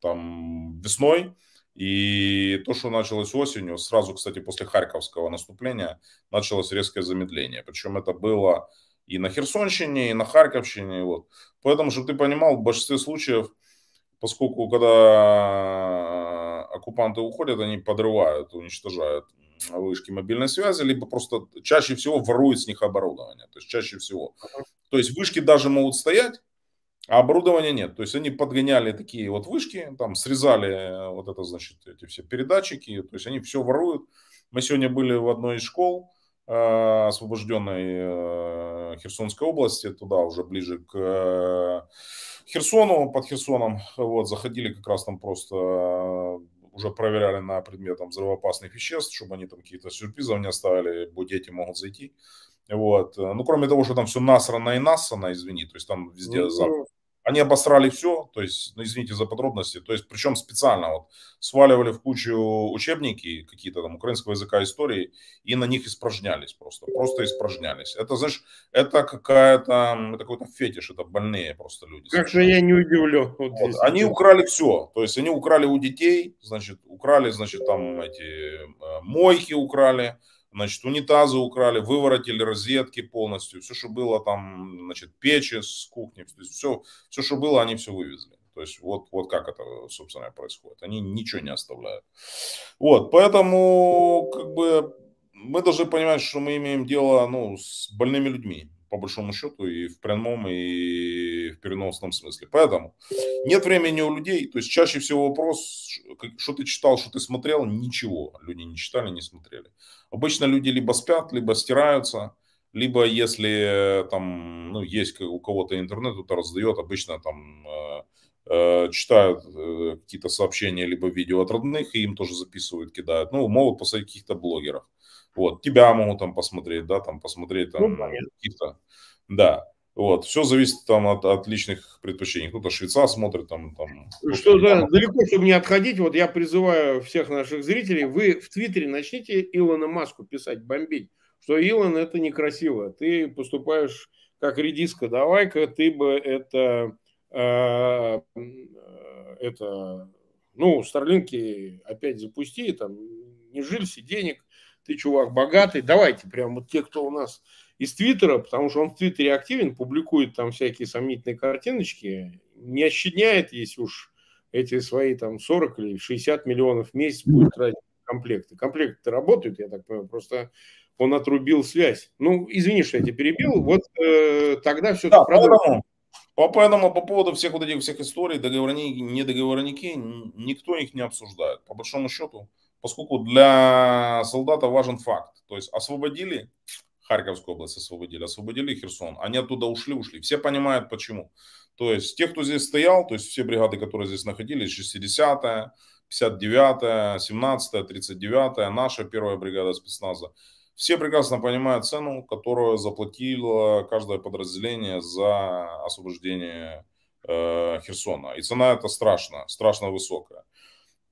там весной. И то, что началось осенью, сразу, кстати, после Харьковского наступления, началось резкое замедление. Причем это было... и на Херсонщине, и на Харьковщине. Вот. Поэтому, чтобы ты понимал, в большинстве случаев, поскольку когда оккупанты уходят, они подрывают, уничтожают вышки мобильной связи, либо просто чаще всего воруют с них оборудование. То есть чаще всего. То есть вышки даже могут стоять, а оборудования нет. То есть они подгоняли такие вот вышки, там срезали вот это, значит, эти все передатчики. То есть они все воруют. Мы сегодня были в одной из школ, освобожденной Херсонской области, туда уже ближе к Херсону, под Херсоном, вот, заходили как раз там просто, уже проверяли на предмет там взрывоопасных веществ, чтобы они там какие-то сюрпризов не оставили, дети могут зайти, вот, ну, кроме того, что там все насрано и насано, извини, то есть там везде mm-hmm. запах. Они обосрали все, то есть, ну, извините за подробности, то есть, причем специально вот сваливали в кучу учебники какие-то там украинского языка, истории, и на них испражнялись просто, просто испражнялись. Это, знаешь, это какая-то, это какой-то фетиш, это больные просто люди. Как же я не удивлю. Вот вот, они украли все, то есть, они украли у детей, значит, украли, значит, там эти мойки украли, значит, унитазы украли, выворотили розетки полностью, все, что было там, значит, печи с кухни, все, все, что было, они все вывезли. То есть вот, вот как это, собственно, происходит. Они ничего не оставляют. Вот, поэтому как бы мы должны понимать, что мы имеем дело, ну, с больными людьми, по большому счету, и в прямом, и в переносном смысле. Поэтому нет времени у людей. То есть чаще всего вопрос, что ты читал, что ты смотрел, ничего. Люди не читали, не смотрели. Обычно люди либо спят, либо стираются, либо если там, ну, есть у кого-то интернет, кто-то раздает, обычно там э, э, читают э, какие-то сообщения, либо видео от родных, и им тоже записывают, кидают. Ну, могут посмотреть каких-то блогеров. Вот, тебя могут там посмотреть, да, там посмотреть там, ну, каких-то, да. Вот, все зависит там от, от личных предпочтений. Кто-то Швеца смотрит там. там Что да, далеко, чтобы не отходить, вот я призываю всех наших зрителей, вы в Твиттере начните Илона Маску писать, бомбить, что Илон, это некрасиво, ты поступаешь как редиска, давай-ка ты бы это, э, это, ну, старлинки опять запусти, там, не жилься денег, ты, чувак, богатый, давайте прям вот те, кто у нас... из Твиттера, потому что он в Твиттере активен, публикует там всякие сомнительные картиночки, не ощадняет, если уж эти свои там сорок или шестьдесят миллионов в месяц будет тратить комплекты. Комплекты работают, я так понимаю, просто он отрубил связь. Ну, извини, что я тебя перебил, вот э, тогда все это да, продолжим. Поэтому, поэтому по поводу всех вот этих всех историй, договорники, недоговорники, никто их не обсуждает, по большому счету, поскольку для солдата важен факт, то есть освободили... Харьковскую область освободили, освободили Херсон. Они оттуда ушли, ушли. Все понимают, почему. То есть, те, кто здесь стоял, то есть, все бригады, которые здесь находились, шестидесятая, пятьдесят девятая, семнадцатая, тридцать девятая, наша первая бригада спецназа, все прекрасно понимают цену, которую заплатило каждое подразделение за освобождение э, Херсона. И цена это страшно, страшно высокая.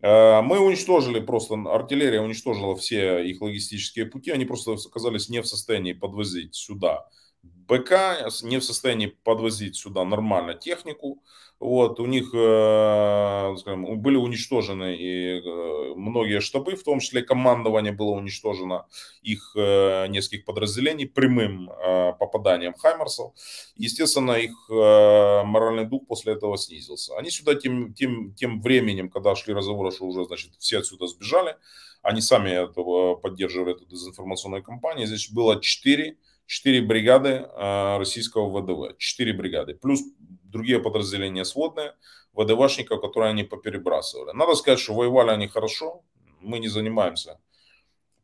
Э, мы уничтожили просто, артиллерия уничтожила все их логистические пути. Они просто оказались не в состоянии подвозить сюда БК, не в состоянии подвозить сюда нормально технику. Вот, у них э, скажем, были уничтожены и э, многие штабы, в том числе командование было уничтожено их э, нескольких подразделений прямым э, попаданием хаймерсов. Естественно, их э, моральный дух после этого снизился. Они сюда тем, тем, тем временем, когда шли разговоры, что уже, значит, все отсюда сбежали, они сами этого поддерживали, эту дезинформационную кампанию. Здесь было четыре. Четыре бригады э, российского ВДВ. Четыре бригады. Плюс другие подразделения сводные, ВДВшников, которые они поперебрасывали. Надо сказать, что воевали они хорошо. Мы не занимаемся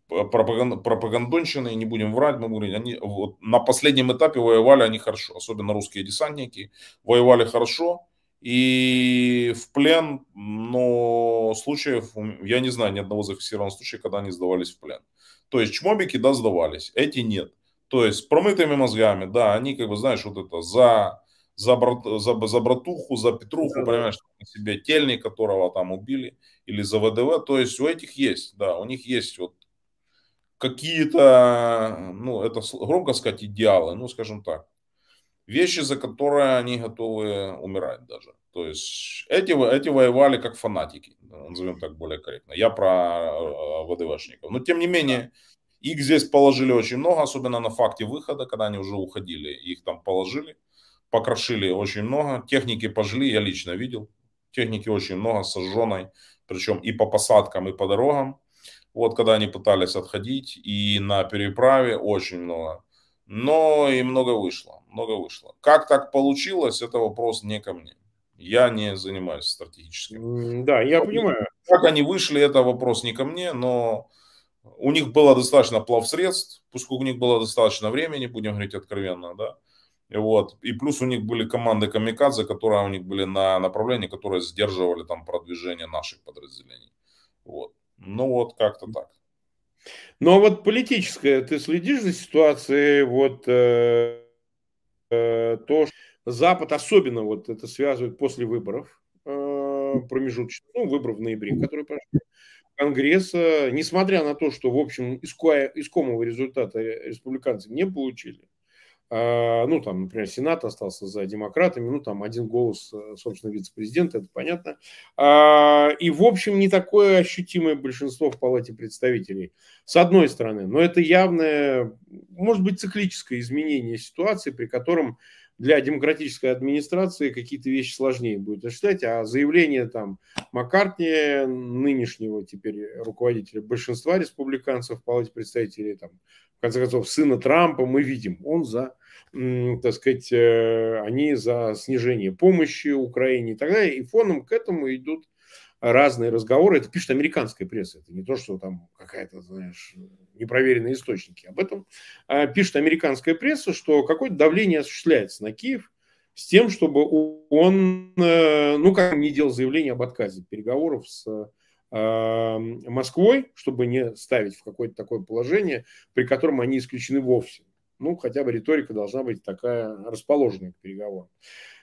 пропаган... пропагандонщиной, не будем врать. Мы говорим, они вот, на последнем этапе воевали они хорошо. Особенно русские десантники. Воевали хорошо. И в плен, но случаев, я не знаю ни одного зафиксированного случая, когда они сдавались в плен. То есть чмобики, да, сдавались. Эти нет. То есть с промытыми мозгами, да, они, как бы, знаешь, вот это за, за, брат, за, за братуху, за Петруху, да, понимаешь, да. Себе тельник, которого там убили, или за ВДВ. То есть у этих есть, да, у них есть вот какие-то, ну, это громко сказать, идеалы, ну, скажем так, вещи, за которые они готовы умирать даже. То есть эти, эти воевали как фанатики, назовем так более корректно. Я про ВДВшников. Но тем не менее... Их здесь положили очень много, особенно на факте выхода, когда они уже уходили, их там положили, покрошили очень много. Техники пожгли, я лично видел, техники очень много сожженной, причем и по посадкам, и по дорогам. Вот когда они пытались отходить, и на переправе очень много, но и много вышло, много вышло. Как так получилось, это вопрос не ко мне. Я не занимаюсь стратегическим. Да, я понимаю. Как они вышли, это вопрос не ко мне, но... У них было достаточно плавсредств, поскольку у них было достаточно времени, будем говорить откровенно, да, и вот, и плюс у них были команды камикадзе, которые у них были на направлении, которые сдерживали там продвижение наших подразделений, вот, ну вот как-то так. Ну а вот политическое, ты следишь за ситуацией, вот, э, э, то, что Запад особенно вот это связывает после выборов э, промежуточных, ну, выборов в ноябре, которые прошли. Конгресса, несмотря на то, что, в общем, искомого результата республиканцы не получили, ну, там, например, Сенат остался за демократами, ну, там, один голос, собственно, вице-президента, это понятно, и, в общем, не такое ощутимое большинство в Палате представителей, с одной стороны, но это явное, может быть, циклическое изменение ситуации, при котором для демократической администрации какие-то вещи сложнее будет осуществлять, а заявление там Маккартни, нынешнего теперь руководителя большинства республиканцев в Палате представителей, там, в конце концов, сына Трампа, мы видим, он за, так сказать, они за снижение помощи Украине и так далее, и фоном к этому идут разные разговоры, это пишет американская пресса, это не то, что там какая-то, знаешь, непроверенные источники, об этом пишет американская пресса, что какое-то давление осуществляется на Киев с тем, чтобы он, ну, как не делал заявление об отказе от переговоров с Москвой, чтобы не ставить в какое-то такое положение, при котором они исключены вовсе. Ну, хотя бы риторика должна быть такая расположенная к переговорам.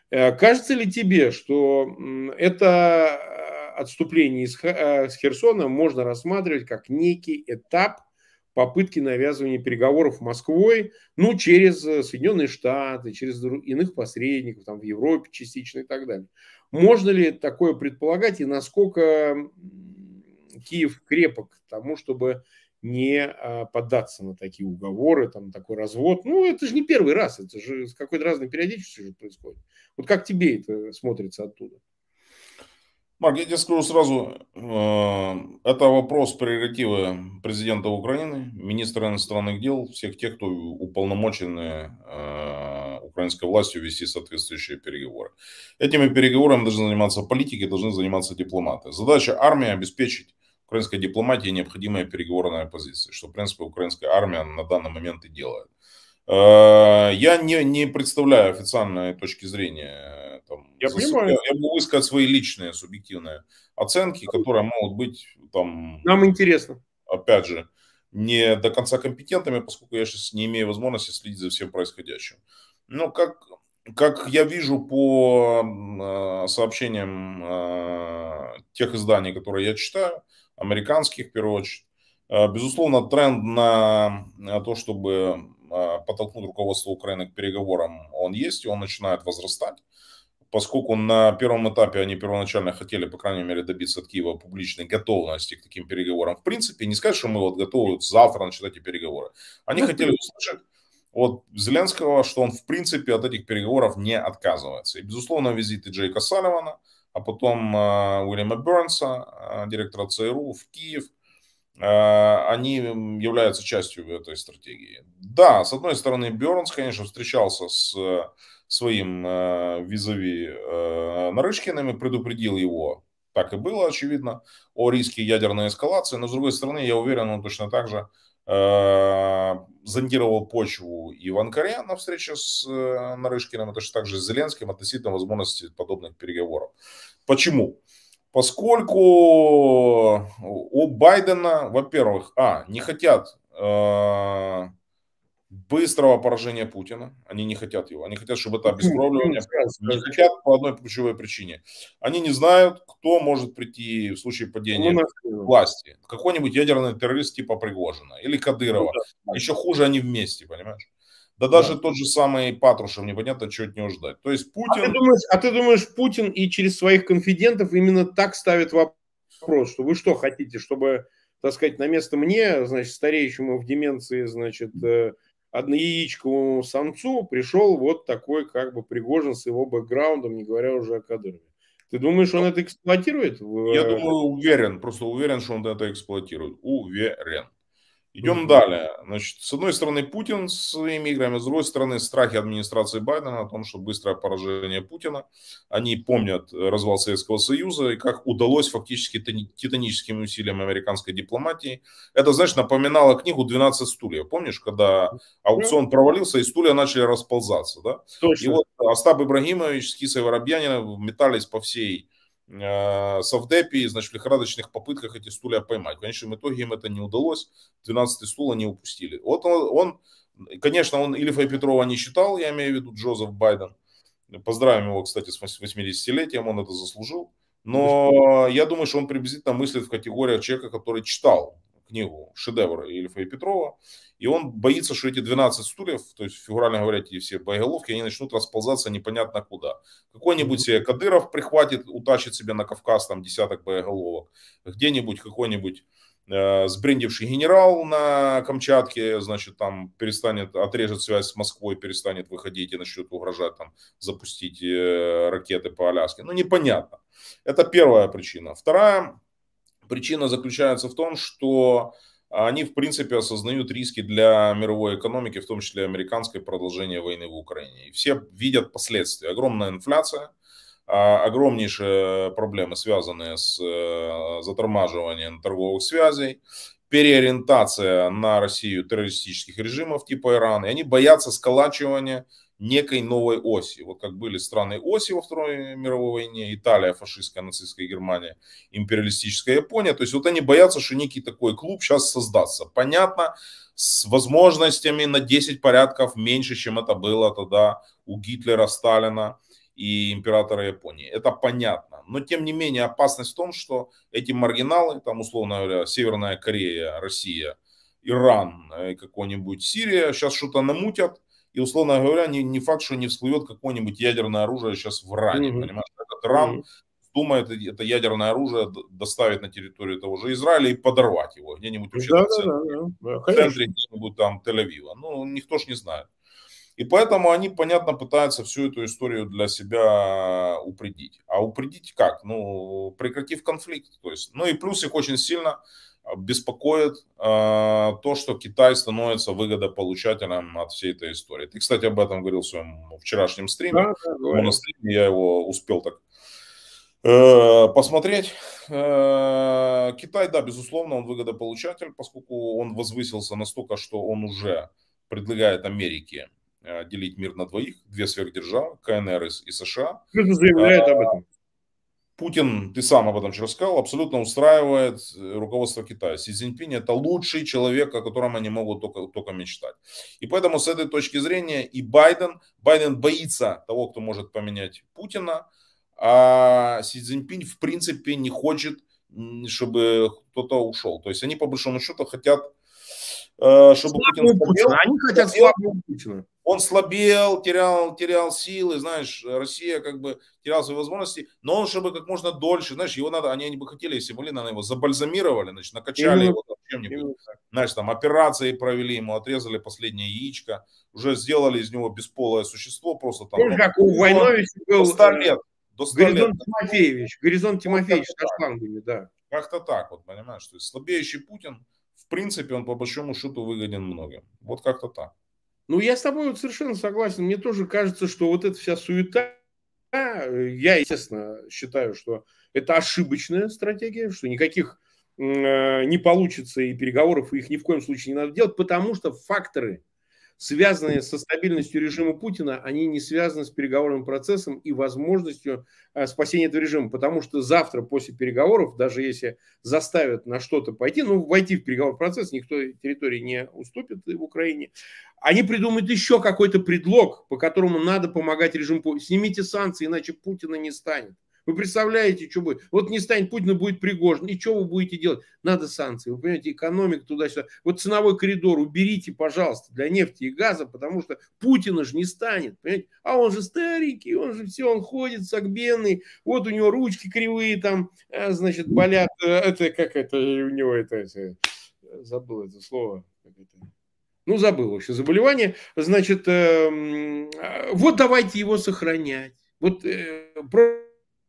Кажется ли тебе, что это... отступление из Херсона можно рассматривать как некий этап попытки навязывания переговоров Москвой, ну, через Соединенные Штаты, через иных посредников, там, в Европе частично и так далее. Можно ли такое предполагать и насколько Киев крепок к тому, чтобы не поддаться на такие уговоры, там, такой развод? Ну, это же не первый раз, это же с какой-то разной периодичностью происходит. Вот как тебе это смотрится оттуда? Марк, я тебе скажу сразу, это вопрос прерогативы президента Украины, министра иностранных дел, всех тех, кто уполномочены украинской властью вести соответствующие переговоры. Этими переговорами должны заниматься политики, должны заниматься дипломаты. Задача армии обеспечить украинской дипломатии необходимые переговорные позиции, что, в принципе, украинская армия на данный момент и делает. Я не, не представляю официальной точки зрения, там, я, понимаю. Я могу высказать свои личные субъективные оценки, которые могут быть там, нам интересно, опять же, не до конца компетентными, поскольку я сейчас не имею возможности следить за всем происходящим. Но как Как я вижу по сообщениям тех изданий, которые я читаю, американских в первую очередь, безусловно, тренд на то, чтобы подтолкнуть руководство Украины к переговорам, он есть, и он начинает возрастать. Поскольку на первом этапе они первоначально хотели, по крайней мере, добиться от Киева публичной готовности к таким переговорам. В принципе, не сказать, что мы вот готовы завтра начать эти переговоры. Они хотели услышать от Зеленского, что он, в принципе, от этих переговоров не отказывается. И, безусловно, визиты Джейка Салливана, а потом э, Уильяма Бёрнса, э, директора ЦРУ, в Киев, э, они являются частью этой стратегии. Да, с одной стороны, Бёрнс, конечно, встречался с своим э, визави э, Нарышкиным и предупредил его, так и было, очевидно, о риске ядерной эскалации. Но, с другой стороны, я уверен, он точно так же зондировал почву и в Анкаре на встрече с Нарышкиным, и точно так же с Зеленским относительно возможности подобных переговоров. Почему? Поскольку у Байдена, во-первых, а, не хотят э, быстрого поражения Путина, они не хотят его, они хотят, чтобы это обескровливание, не хотят по одной ключевой причине. Они не знают, кто может прийти в случае падения власти. Какой-нибудь ядерный террорист типа Пригожина или Кадырова. Ну, да. Еще хуже, они вместе, понимаешь? Да, да, даже тот же самый Патрушев, непонятно, чего от него ждать. То есть Путин... А ты думаешь, а ты думаешь, Путин и через своих конфидентов именно так ставит вопрос, что вы что хотите, чтобы, так сказать, на место мне, значит, стареющему в деменции, значит, однояичковому самцу пришел вот такой как бы Пригожин с его бэкграундом, не говоря уже о Кадырове. Ты думаешь, он это эксплуатирует? Я думаю, уверен, просто уверен, что он это эксплуатирует. Уверен. Идем mm-hmm. далее. Значит, с одной стороны, Путин с своими играми, с другой стороны, страхи администрации Байдена о том, что быстрое поражение Путина. Они помнят развал Советского Союза и как удалось фактически титаническим усилиям американской дипломатии. Это, знаешь, напоминало книгу «двенадцать стульев». Помнишь, когда аукцион провалился и стулья начали расползаться? Да? Точно. И вот Остап Ибрагимович с Кисой Воробьяниным метались по всей совдепе, значит, в лихорадочных попытках эти стулья поймать. В конечном итоге им это не удалось, двенадцатый стул они упустили. Вот он, он, конечно, он Ильфа и Петрова не считал, я имею в виду Джозеф Байден. Поздравим его, кстати, с восьмидесятилетием, он это заслужил. Но я думаю, что он приблизительно мыслит в категориях человека, который читал книгу «Шедевр» Ильфа и Петрова, и он боится, что эти двенадцать стульев, то есть, фигурально говоря, эти все боеголовки, они начнут расползаться непонятно куда. Какой-нибудь себе Кадыров прихватит, утащит себе на Кавказ там десяток боеголовок, где-нибудь какой-нибудь э, сбрендивший генерал на Камчатке, значит, там перестанет, отрежет связь с Москвой, перестанет выходить и начнет угрожать там запустить э, ракеты по Аляске. Ну, непонятно. Это первая причина. Вторая причина заключается в том, что они, в принципе, осознают риски для мировой экономики, в том числе американской, продолжения войны в Украине. И все видят последствия. Огромная инфляция, огромнейшие проблемы, связанные с затормаживанием торговых связей, переориентация на Россию террористических режимов типа Ирана. И они боятся сколачивания некой новой оси. Вот как были страны оси во Второй мировой войне, Италия, фашистская, нацистская Германия, империалистическая Япония. То есть вот они боятся, что некий такой клуб сейчас создастся. Понятно, с возможностями на десять порядков меньше, чем это было тогда у Гитлера, Сталина и императора Японии. Это понятно. Но тем не менее опасность в том, что эти маргиналы, там условно говоря, Северная Корея, Россия, Иран, какой-нибудь Сирия, сейчас что-то намутят. И, условно говоря, не, не факт, что не всплывет какое-нибудь ядерное оружие сейчас в Иране, mm-hmm. понимаешь? Этот Иран mm-hmm. думает, это ядерное оружие доставить на территорию того же Израиля и подорвать его где-нибудь вообще да, в центре, да, да, да. В центре где-нибудь там Тель-Авива. Ну, никто ж не знает. И поэтому они, понятно, пытаются всю эту историю для себя упредить. А упредить как? Ну, прекратив конфликт. То есть. Ну и плюс их очень сильно беспокоит э, то, что Китай становится выгодополучателем от всей этой истории. Ты, кстати, об этом говорил в своем вчерашнем стриме. Да, да, да. На стриме я его успел так э, посмотреть. Э, Китай, да, безусловно, он выгодополучатель, поскольку он возвысился настолько, что он уже предлагает Америке э, делить мир на двоих, две сверхдержавы, КНР и США. Заявляет об этом. Путин, ты сам об этом вчера сказал, абсолютно устраивает руководство Китая. Си Цзиньпин – это лучший человек, о котором они могут только, только мечтать. И поэтому с этой точки зрения и Байден, Байден боится того, кто может поменять Путина, а Си Цзиньпин в принципе не хочет, чтобы кто-то ушел. То есть они по большому счету хотят, чтобы Путин слабел. Они хотят слабого Путина. Он слабел, терял, терял силы, знаешь, Россия как бы теряла свои возможности, но он, чтобы как можно дольше, знаешь, его надо, они, они бы хотели, если бы, наверное, его забальзамировали, значит, накачали его чем-нибудь, знаешь, там, операции провели, ему отрезали последнее яичко, уже сделали из него бесполое существо, просто там... Ну, как у Войновича был Горизонт Тимофеевич, Горизонт Тимофеевич со шлангами, да. Как-то так, вот, понимаешь, то есть слабеющий Путин, в принципе, он по большому счету выгоден многим, вот как-то так. Ну, я с тобой вот совершенно согласен. Мне тоже кажется, что вот эта вся суета, я, естественно, считаю, что это ошибочная стратегия, что никаких э, не получится и переговоров, и их ни в коем случае не надо делать, потому что факторы, связанные со стабильностью режима Путина, они не связаны с переговорным процессом и возможностью э, спасения этого режима, потому что завтра после переговоров, даже если заставят на что-то пойти, ну, войти в переговорный процесс, никто территории не уступит в Украине, они придумают еще какой-то предлог, по которому надо помогать режиму Путина. Снимите санкции, иначе Путина не станет. Вы представляете, что будет? Вот не станет Путина, будет Пригожин. И что вы будете делать? Надо санкции. Вы понимаете, экономика туда-сюда. Вот ценовой коридор уберите, пожалуйста, для нефти и газа, потому что Путина же не станет. Понимаете? А он же старенький, он же все, он ходит согбенный. Вот у него ручки кривые там, значит, болят. Это как это у него это... это забыл это слово. Ну, забыл вообще заболевание. Значит, э, вот давайте его сохранять. Вот э,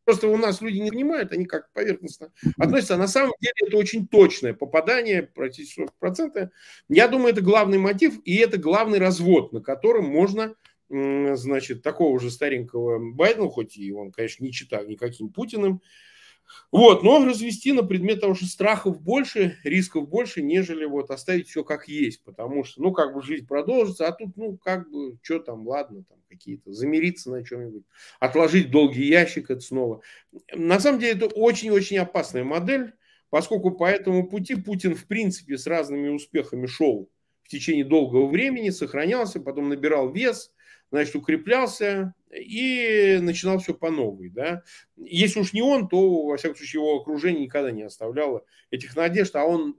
просто у нас люди не понимают, они как поверхностно относятся. А на самом деле это очень точное попадание, практически сорок процентов. Я думаю, это главный мотив, и это главный развод, на котором можно, э, значит, такого же старенького Байдена, хоть и он, конечно, не читал никаким Путиным, вот, но развести на предмет того, что страхов больше, рисков больше, нежели вот оставить все как есть, потому что, ну, как бы жизнь продолжится, а тут, ну, как бы, что там, ладно, там какие-то, замириться на чем-нибудь, отложить долгий ящик, это снова. На самом деле это очень-очень опасная модель, поскольку по этому пути Путин, в принципе, с разными успехами шел в течение долгого времени, сохранялся, потом набирал вес, значит, укреплялся и начинал все по новой, да. Если уж не он, то, во всяком случае, его окружение никогда не оставляло этих надежд, а он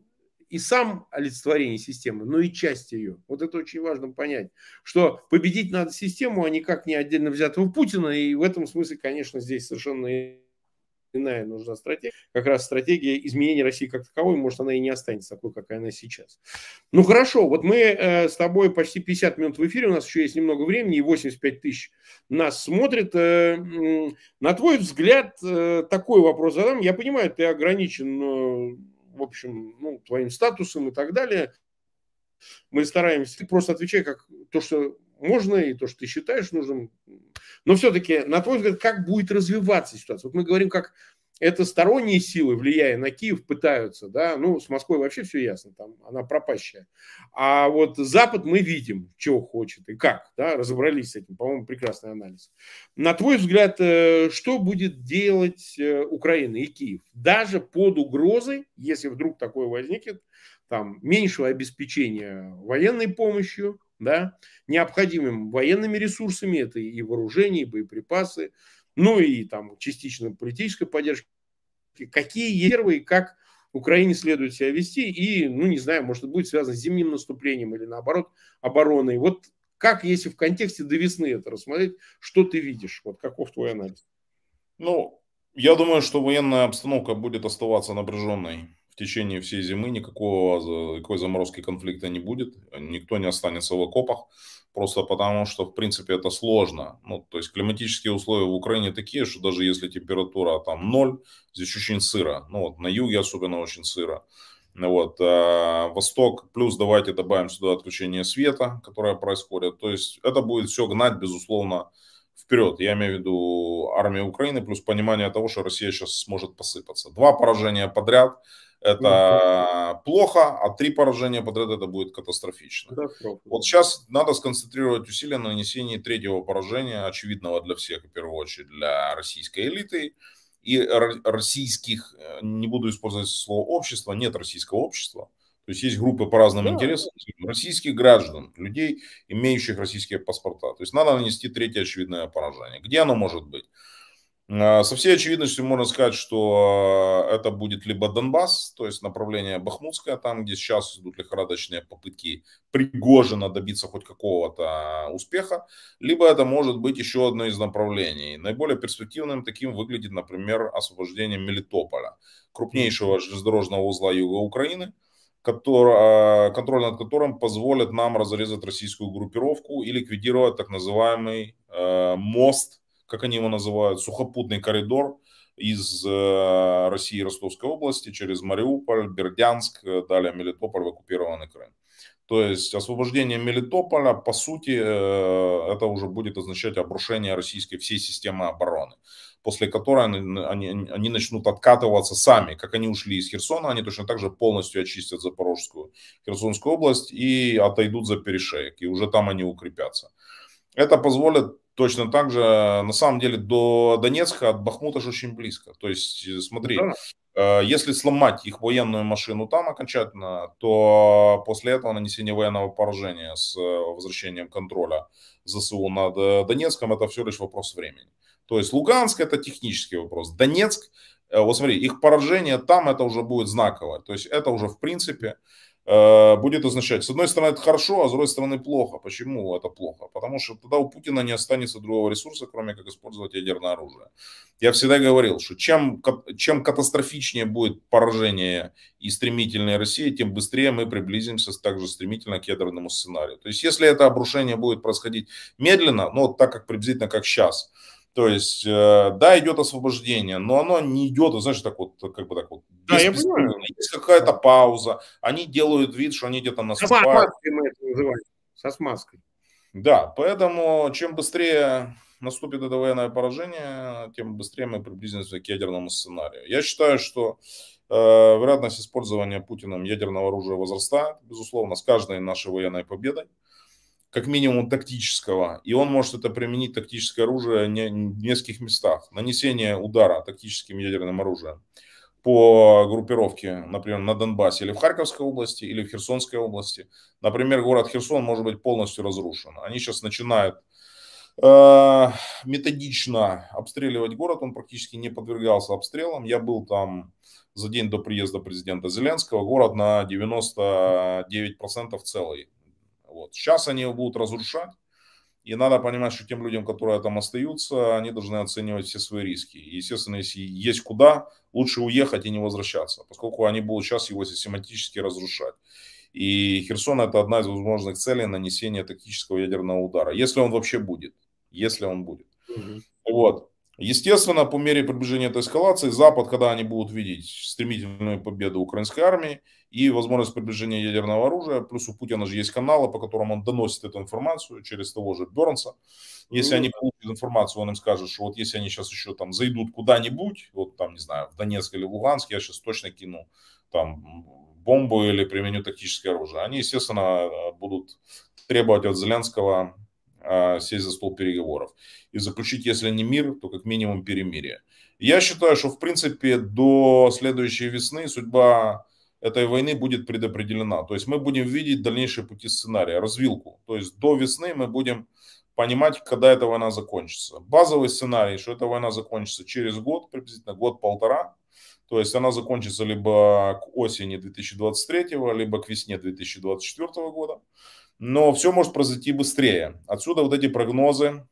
и сам олицетворение системы, но и часть ее. Вот это очень важно понять, что победить надо систему, а никак не отдельно взятого Путина, и в этом смысле, конечно, здесь совершенно иная нужна стратегия, как раз стратегия изменения России как таковой, может, она и не останется такой, какая она сейчас. Ну, хорошо, вот мы э, с тобой почти пятьдесят минут в эфире, у нас еще есть немного времени, и восемьдесят пять тысяч нас смотрит. Э, э, на твой взгляд, э, такой вопрос задам. Я понимаю, ты ограничен, э, в общем, ну, твоим статусом и так далее. Мы стараемся, ты просто отвечай как то, что можно, и то, что ты считаешь нужным. Но все-таки, на твой взгляд, как будет развиваться ситуация? Вот мы говорим, как это сторонние силы, влияя на Киев, пытаются, да, ну, с Москвой вообще все ясно, там, она пропащая. А вот Запад мы видим, чего хочет и как, да, разобрались с этим, по-моему, прекрасный анализ. На твой взгляд, что будет делать Украина и Киев? Даже под угрозой, если вдруг такое возникнет, там, меньшего обеспечения военной помощью, да, необходимыми военными ресурсами, это и вооружение, и боеприпасы, ну и там частично политической поддержки. Какие первые, как Украине следует себя вести, и, ну не знаю, может это будет связано с зимним наступлением или наоборот обороной. Вот как, если в контексте до весны это рассмотреть, что ты видишь, вот каков твой анализ? Ну, я думаю, что военная обстановка будет оставаться напряженной. В течение всей зимы никакого, никакой заморозки конфликта не будет, никто не останется в окопах, просто потому что, в принципе, это сложно. Ну, то есть климатические условия в Украине такие, что даже если температура там ноль, здесь очень сыро. Ну, вот, на юге особенно очень сыро. Вот, а восток, плюс давайте добавим сюда отключение света, которое происходит. То есть это будет все гнать, безусловно, вперед. Я имею в виду армию Украины, плюс понимание того, что Россия сейчас сможет посыпаться. Два поражения подряд. Это mm-hmm. плохо, а три поражения подряд это будет катастрофично. Mm-hmm. Вот сейчас надо сконцентрировать усилия на нанесении третьего поражения, очевидного для всех, в первую очередь для российской элиты. и российских, не буду использовать слово общество, нет российского общества. То есть есть группы по разным да. интересам российских граждан, людей, имеющих российские паспорта. То есть надо нанести третье очевидное поражение. Где оно может быть? Со всей очевидностью можно сказать, что это будет либо Донбасс, то есть направление Бахмутское, там, где сейчас идут лихорадочные попытки Пригожина добиться хоть какого-то успеха, либо это может быть еще одно из направлений. Наиболее перспективным таким выглядит, например, освобождение Мелитополя, крупнейшего железнодорожного узла юга Украины, который, контроль над которым позволит нам разрезать российскую группировку и ликвидировать так называемый э, мост, как они его называют, сухопутный коридор из э, России и Ростовской области через Мариуполь, Бердянск, далее Мелитополь в оккупированный Крым. То есть освобождение Мелитополя, по сути, э, это уже будет означать обрушение российской всей системы обороны, после которой они, они, они начнут откатываться сами. Как они ушли из Херсона, они точно так же полностью очистят Запорожскую, Херсонскую область и отойдут за перешеек, и уже там они укрепятся. Это позволит точно так же, на самом деле, до Донецка от Бахмута же очень близко. То есть, смотри, да. если сломать их военную машину там окончательно, то после этого нанесение военного поражения с возвращением контроля ЗСУ над Донецком – это все лишь вопрос времени. То есть Луганск – это технический вопрос. Донецк, вот смотри, их поражение там – это уже будет знаковое. То есть это уже, в принципе, будет означать, с одной стороны, это хорошо, а с другой стороны, плохо. Почему это плохо? Потому что тогда у Путина не останется другого ресурса, кроме как использовать ядерное оружие. Я всегда говорил, что чем, чем катастрофичнее будет поражение и стремительнее России, тем быстрее мы приблизимся также стремительно к ядерному сценарию. То есть, если это обрушение будет происходить медленно, но так как приблизительно как сейчас, то есть, да, идет освобождение, но оно не идет, знаешь, так вот, как бы так вот. Да, я понимаю. Есть какая-то пауза, они делают вид, что они где-то наступают. С маской мы это называем, со смазкой. Да, поэтому чем быстрее наступит это военное поражение, тем быстрее мы приблизимся к ядерному сценарию. Я считаю, что э, вероятность использования Путиным ядерного оружия возрастает, безусловно, с каждой нашей военной победой. Как минимум тактического, и он может это применить, тактическое оружие, в нескольких местах. Нанесение удара тактическим ядерным оружием по группировке, например, на Донбассе или в Харьковской области, или в Херсонской области. Например, город Херсон может быть полностью разрушен. Они сейчас начинают э, методично обстреливать город, он практически не подвергался обстрелам. Я был там за день до приезда президента Зеленского, город на девяносто девять процентов целый. Вот. Сейчас они его будут разрушать, и надо понимать, что тем людям, которые там остаются, они должны оценивать все свои риски. И, естественно, если есть куда, лучше уехать и не возвращаться, поскольку они будут сейчас его систематически разрушать. И Херсон – это одна из возможных целей нанесения тактического ядерного удара, если он вообще будет, если он будет. Mm-hmm. Вот. Естественно, по мере приближения этой эскалации, Запад, когда они будут видеть стремительную победу украинской армии и возможность приближения ядерного оружия, плюс у Путина же есть каналы, по которым он доносит эту информацию через того же Бёрнса. Если mm-hmm. они получат информацию, он им скажет, что вот если они сейчас еще там зайдут куда-нибудь, вот там, не знаю, в Донецк или в Луганск, я сейчас точно кину там бомбу или применю тактическое оружие. Они, естественно, будут требовать от Зеленского сесть за стол переговоров и заключить, если не мир, то как минимум перемирие. Я считаю, что в принципе до следующей весны судьба этой войны будет предопределена. То есть мы будем видеть дальнейшие пути сценария, развилку. То есть до весны мы будем понимать, когда эта война закончится. Базовый сценарий, что эта война закончится через год, приблизительно год-полтора. То есть она закончится либо к осени две тысячи двадцать третьего, либо к весне две тысячи двадцать четвёртого года. Но все может произойти быстрее. Отсюда вот эти прогнозы,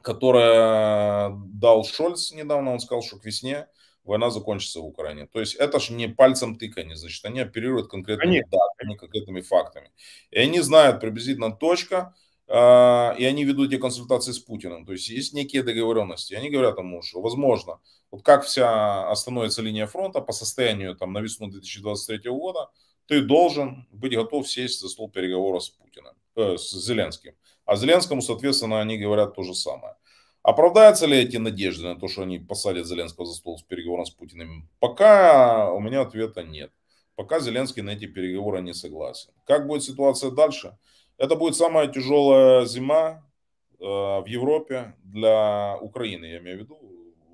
которые дал Шольц недавно. Он сказал, что к весне война закончится в Украине. То есть это же не пальцем тыканье, значит, они оперируют конкретными датами, конкретными фактами. И они знают приблизительно точка, и они ведут эти консультации с Путиным. То есть есть некие договоренности. И они говорят ему, что возможно, вот как вся остановится линия фронта по состоянию там, на весну две тысячи двадцать третьего года, ты должен быть готов сесть за стол переговоров с Путиным, э, с Зеленским. А Зеленскому, соответственно, они говорят то же самое. Оправдаются ли эти надежды на то, что они посадят Зеленского за стол с переговором с Путиным? Пока у меня ответа нет. Пока Зеленский на эти переговоры не согласен. Как будет ситуация дальше? Это будет самая тяжелая зима э, в Европе для Украины, я имею в виду.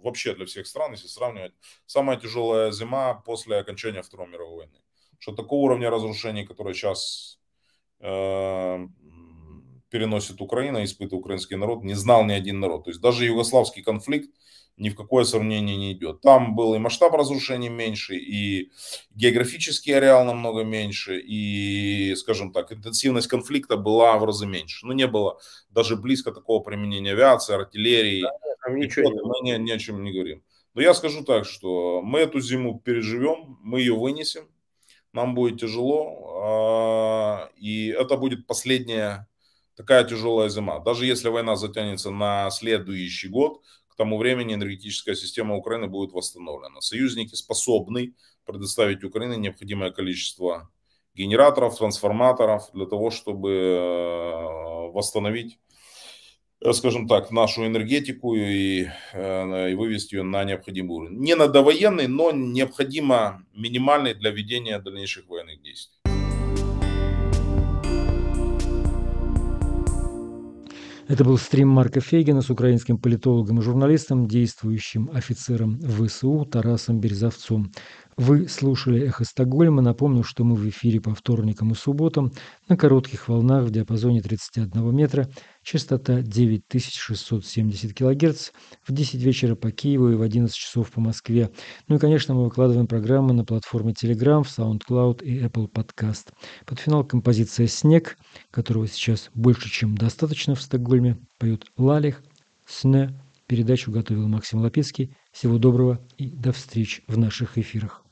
вообще для всех стран, если сравнивать. Самая тяжелая зима после окончания Второй мировой войны. Что такого уровня разрушений, которые сейчас э, переносит Украина, испытывает украинский народ, не знал ни один народ. То есть даже югославский конфликт ни в какое сравнение не идет. Там был и масштаб разрушений меньше, и географический ареал намного меньше, и, скажем так, интенсивность конфликта была в разы меньше. Ну, не было даже близко такого применения авиации, артиллерии. Да, там ничего не было. Мы ни, ни о чем не говорим. Но я скажу так, что мы эту зиму переживем, мы ее вынесем, нам будет тяжело, и это будет последняя такая тяжелая зима. Даже если война затянется на следующий год, к тому времени энергетическая система Украины будет восстановлена. Союзники способны предоставить Украине необходимое количество генераторов, трансформаторов для того, чтобы восстановить, скажем так, нашу энергетику и, и вывести ее на необходимый уровень. Не на довоенный, но необходимо минимальный для ведения дальнейших военных действий. Это был стрим Марка Фейгина с украинским политологом и журналистом, действующим офицером ВСУ Тарасом Березовцом. Вы слушали «Эхо Стокгольма». Напомню, что мы в эфире по вторникам и субботам на коротких волнах в диапазоне тридцать один метра, частота девять тысяч шестьсот семьдесят килогерц, в десять вечера по Киеву и в одиннадцать часов по Москве. Ну и, конечно, мы выкладываем программы на платформе Telegram, в SoundCloud и Apple Podcast. Под финал композиция «Снег», которого сейчас больше, чем достаточно в Стокгольме, поет Лалих «Снег». Передачу готовил Максим Лапецкий. Всего доброго и до встреч в наших эфирах.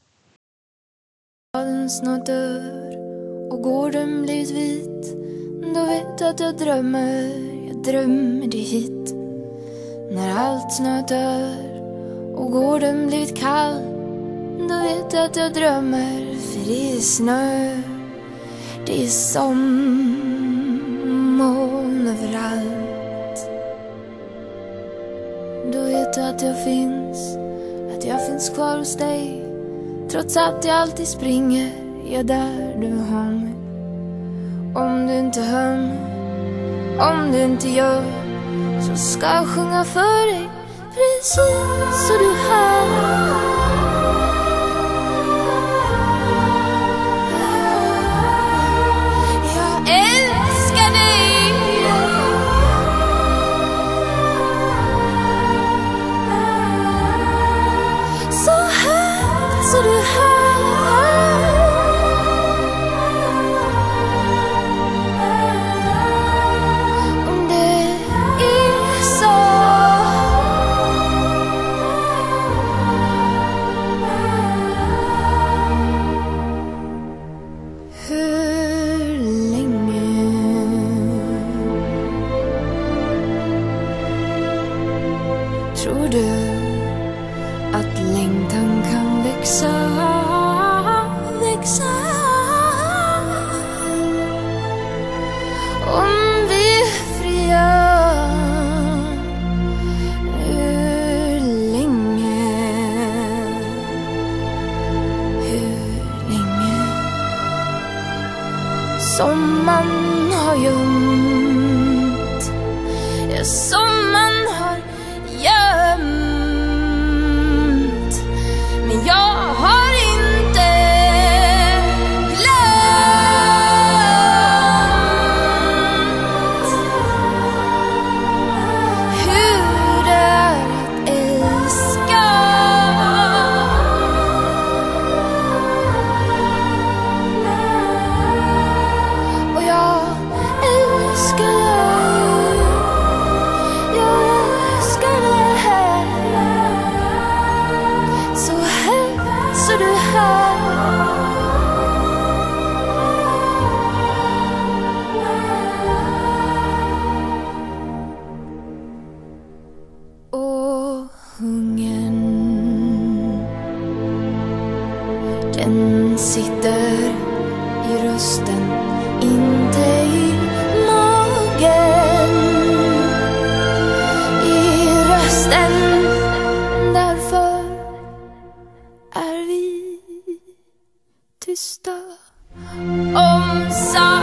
Snart dör och gården blivit vit. Då vet att jag drömmer, jag drömmer dig hit. När allt snart dör och gården blivit kall. Då vet att jag drömmer, för det är snö. Det är sommar överallt. Då vet jag att jag finns, att jag finns kvar hos dig. Trots att jag alltid springer, jag är där du har mig. Om du inte hör mig, om du inte gör, så ska jag sjunga för dig, precis så du hör. Om så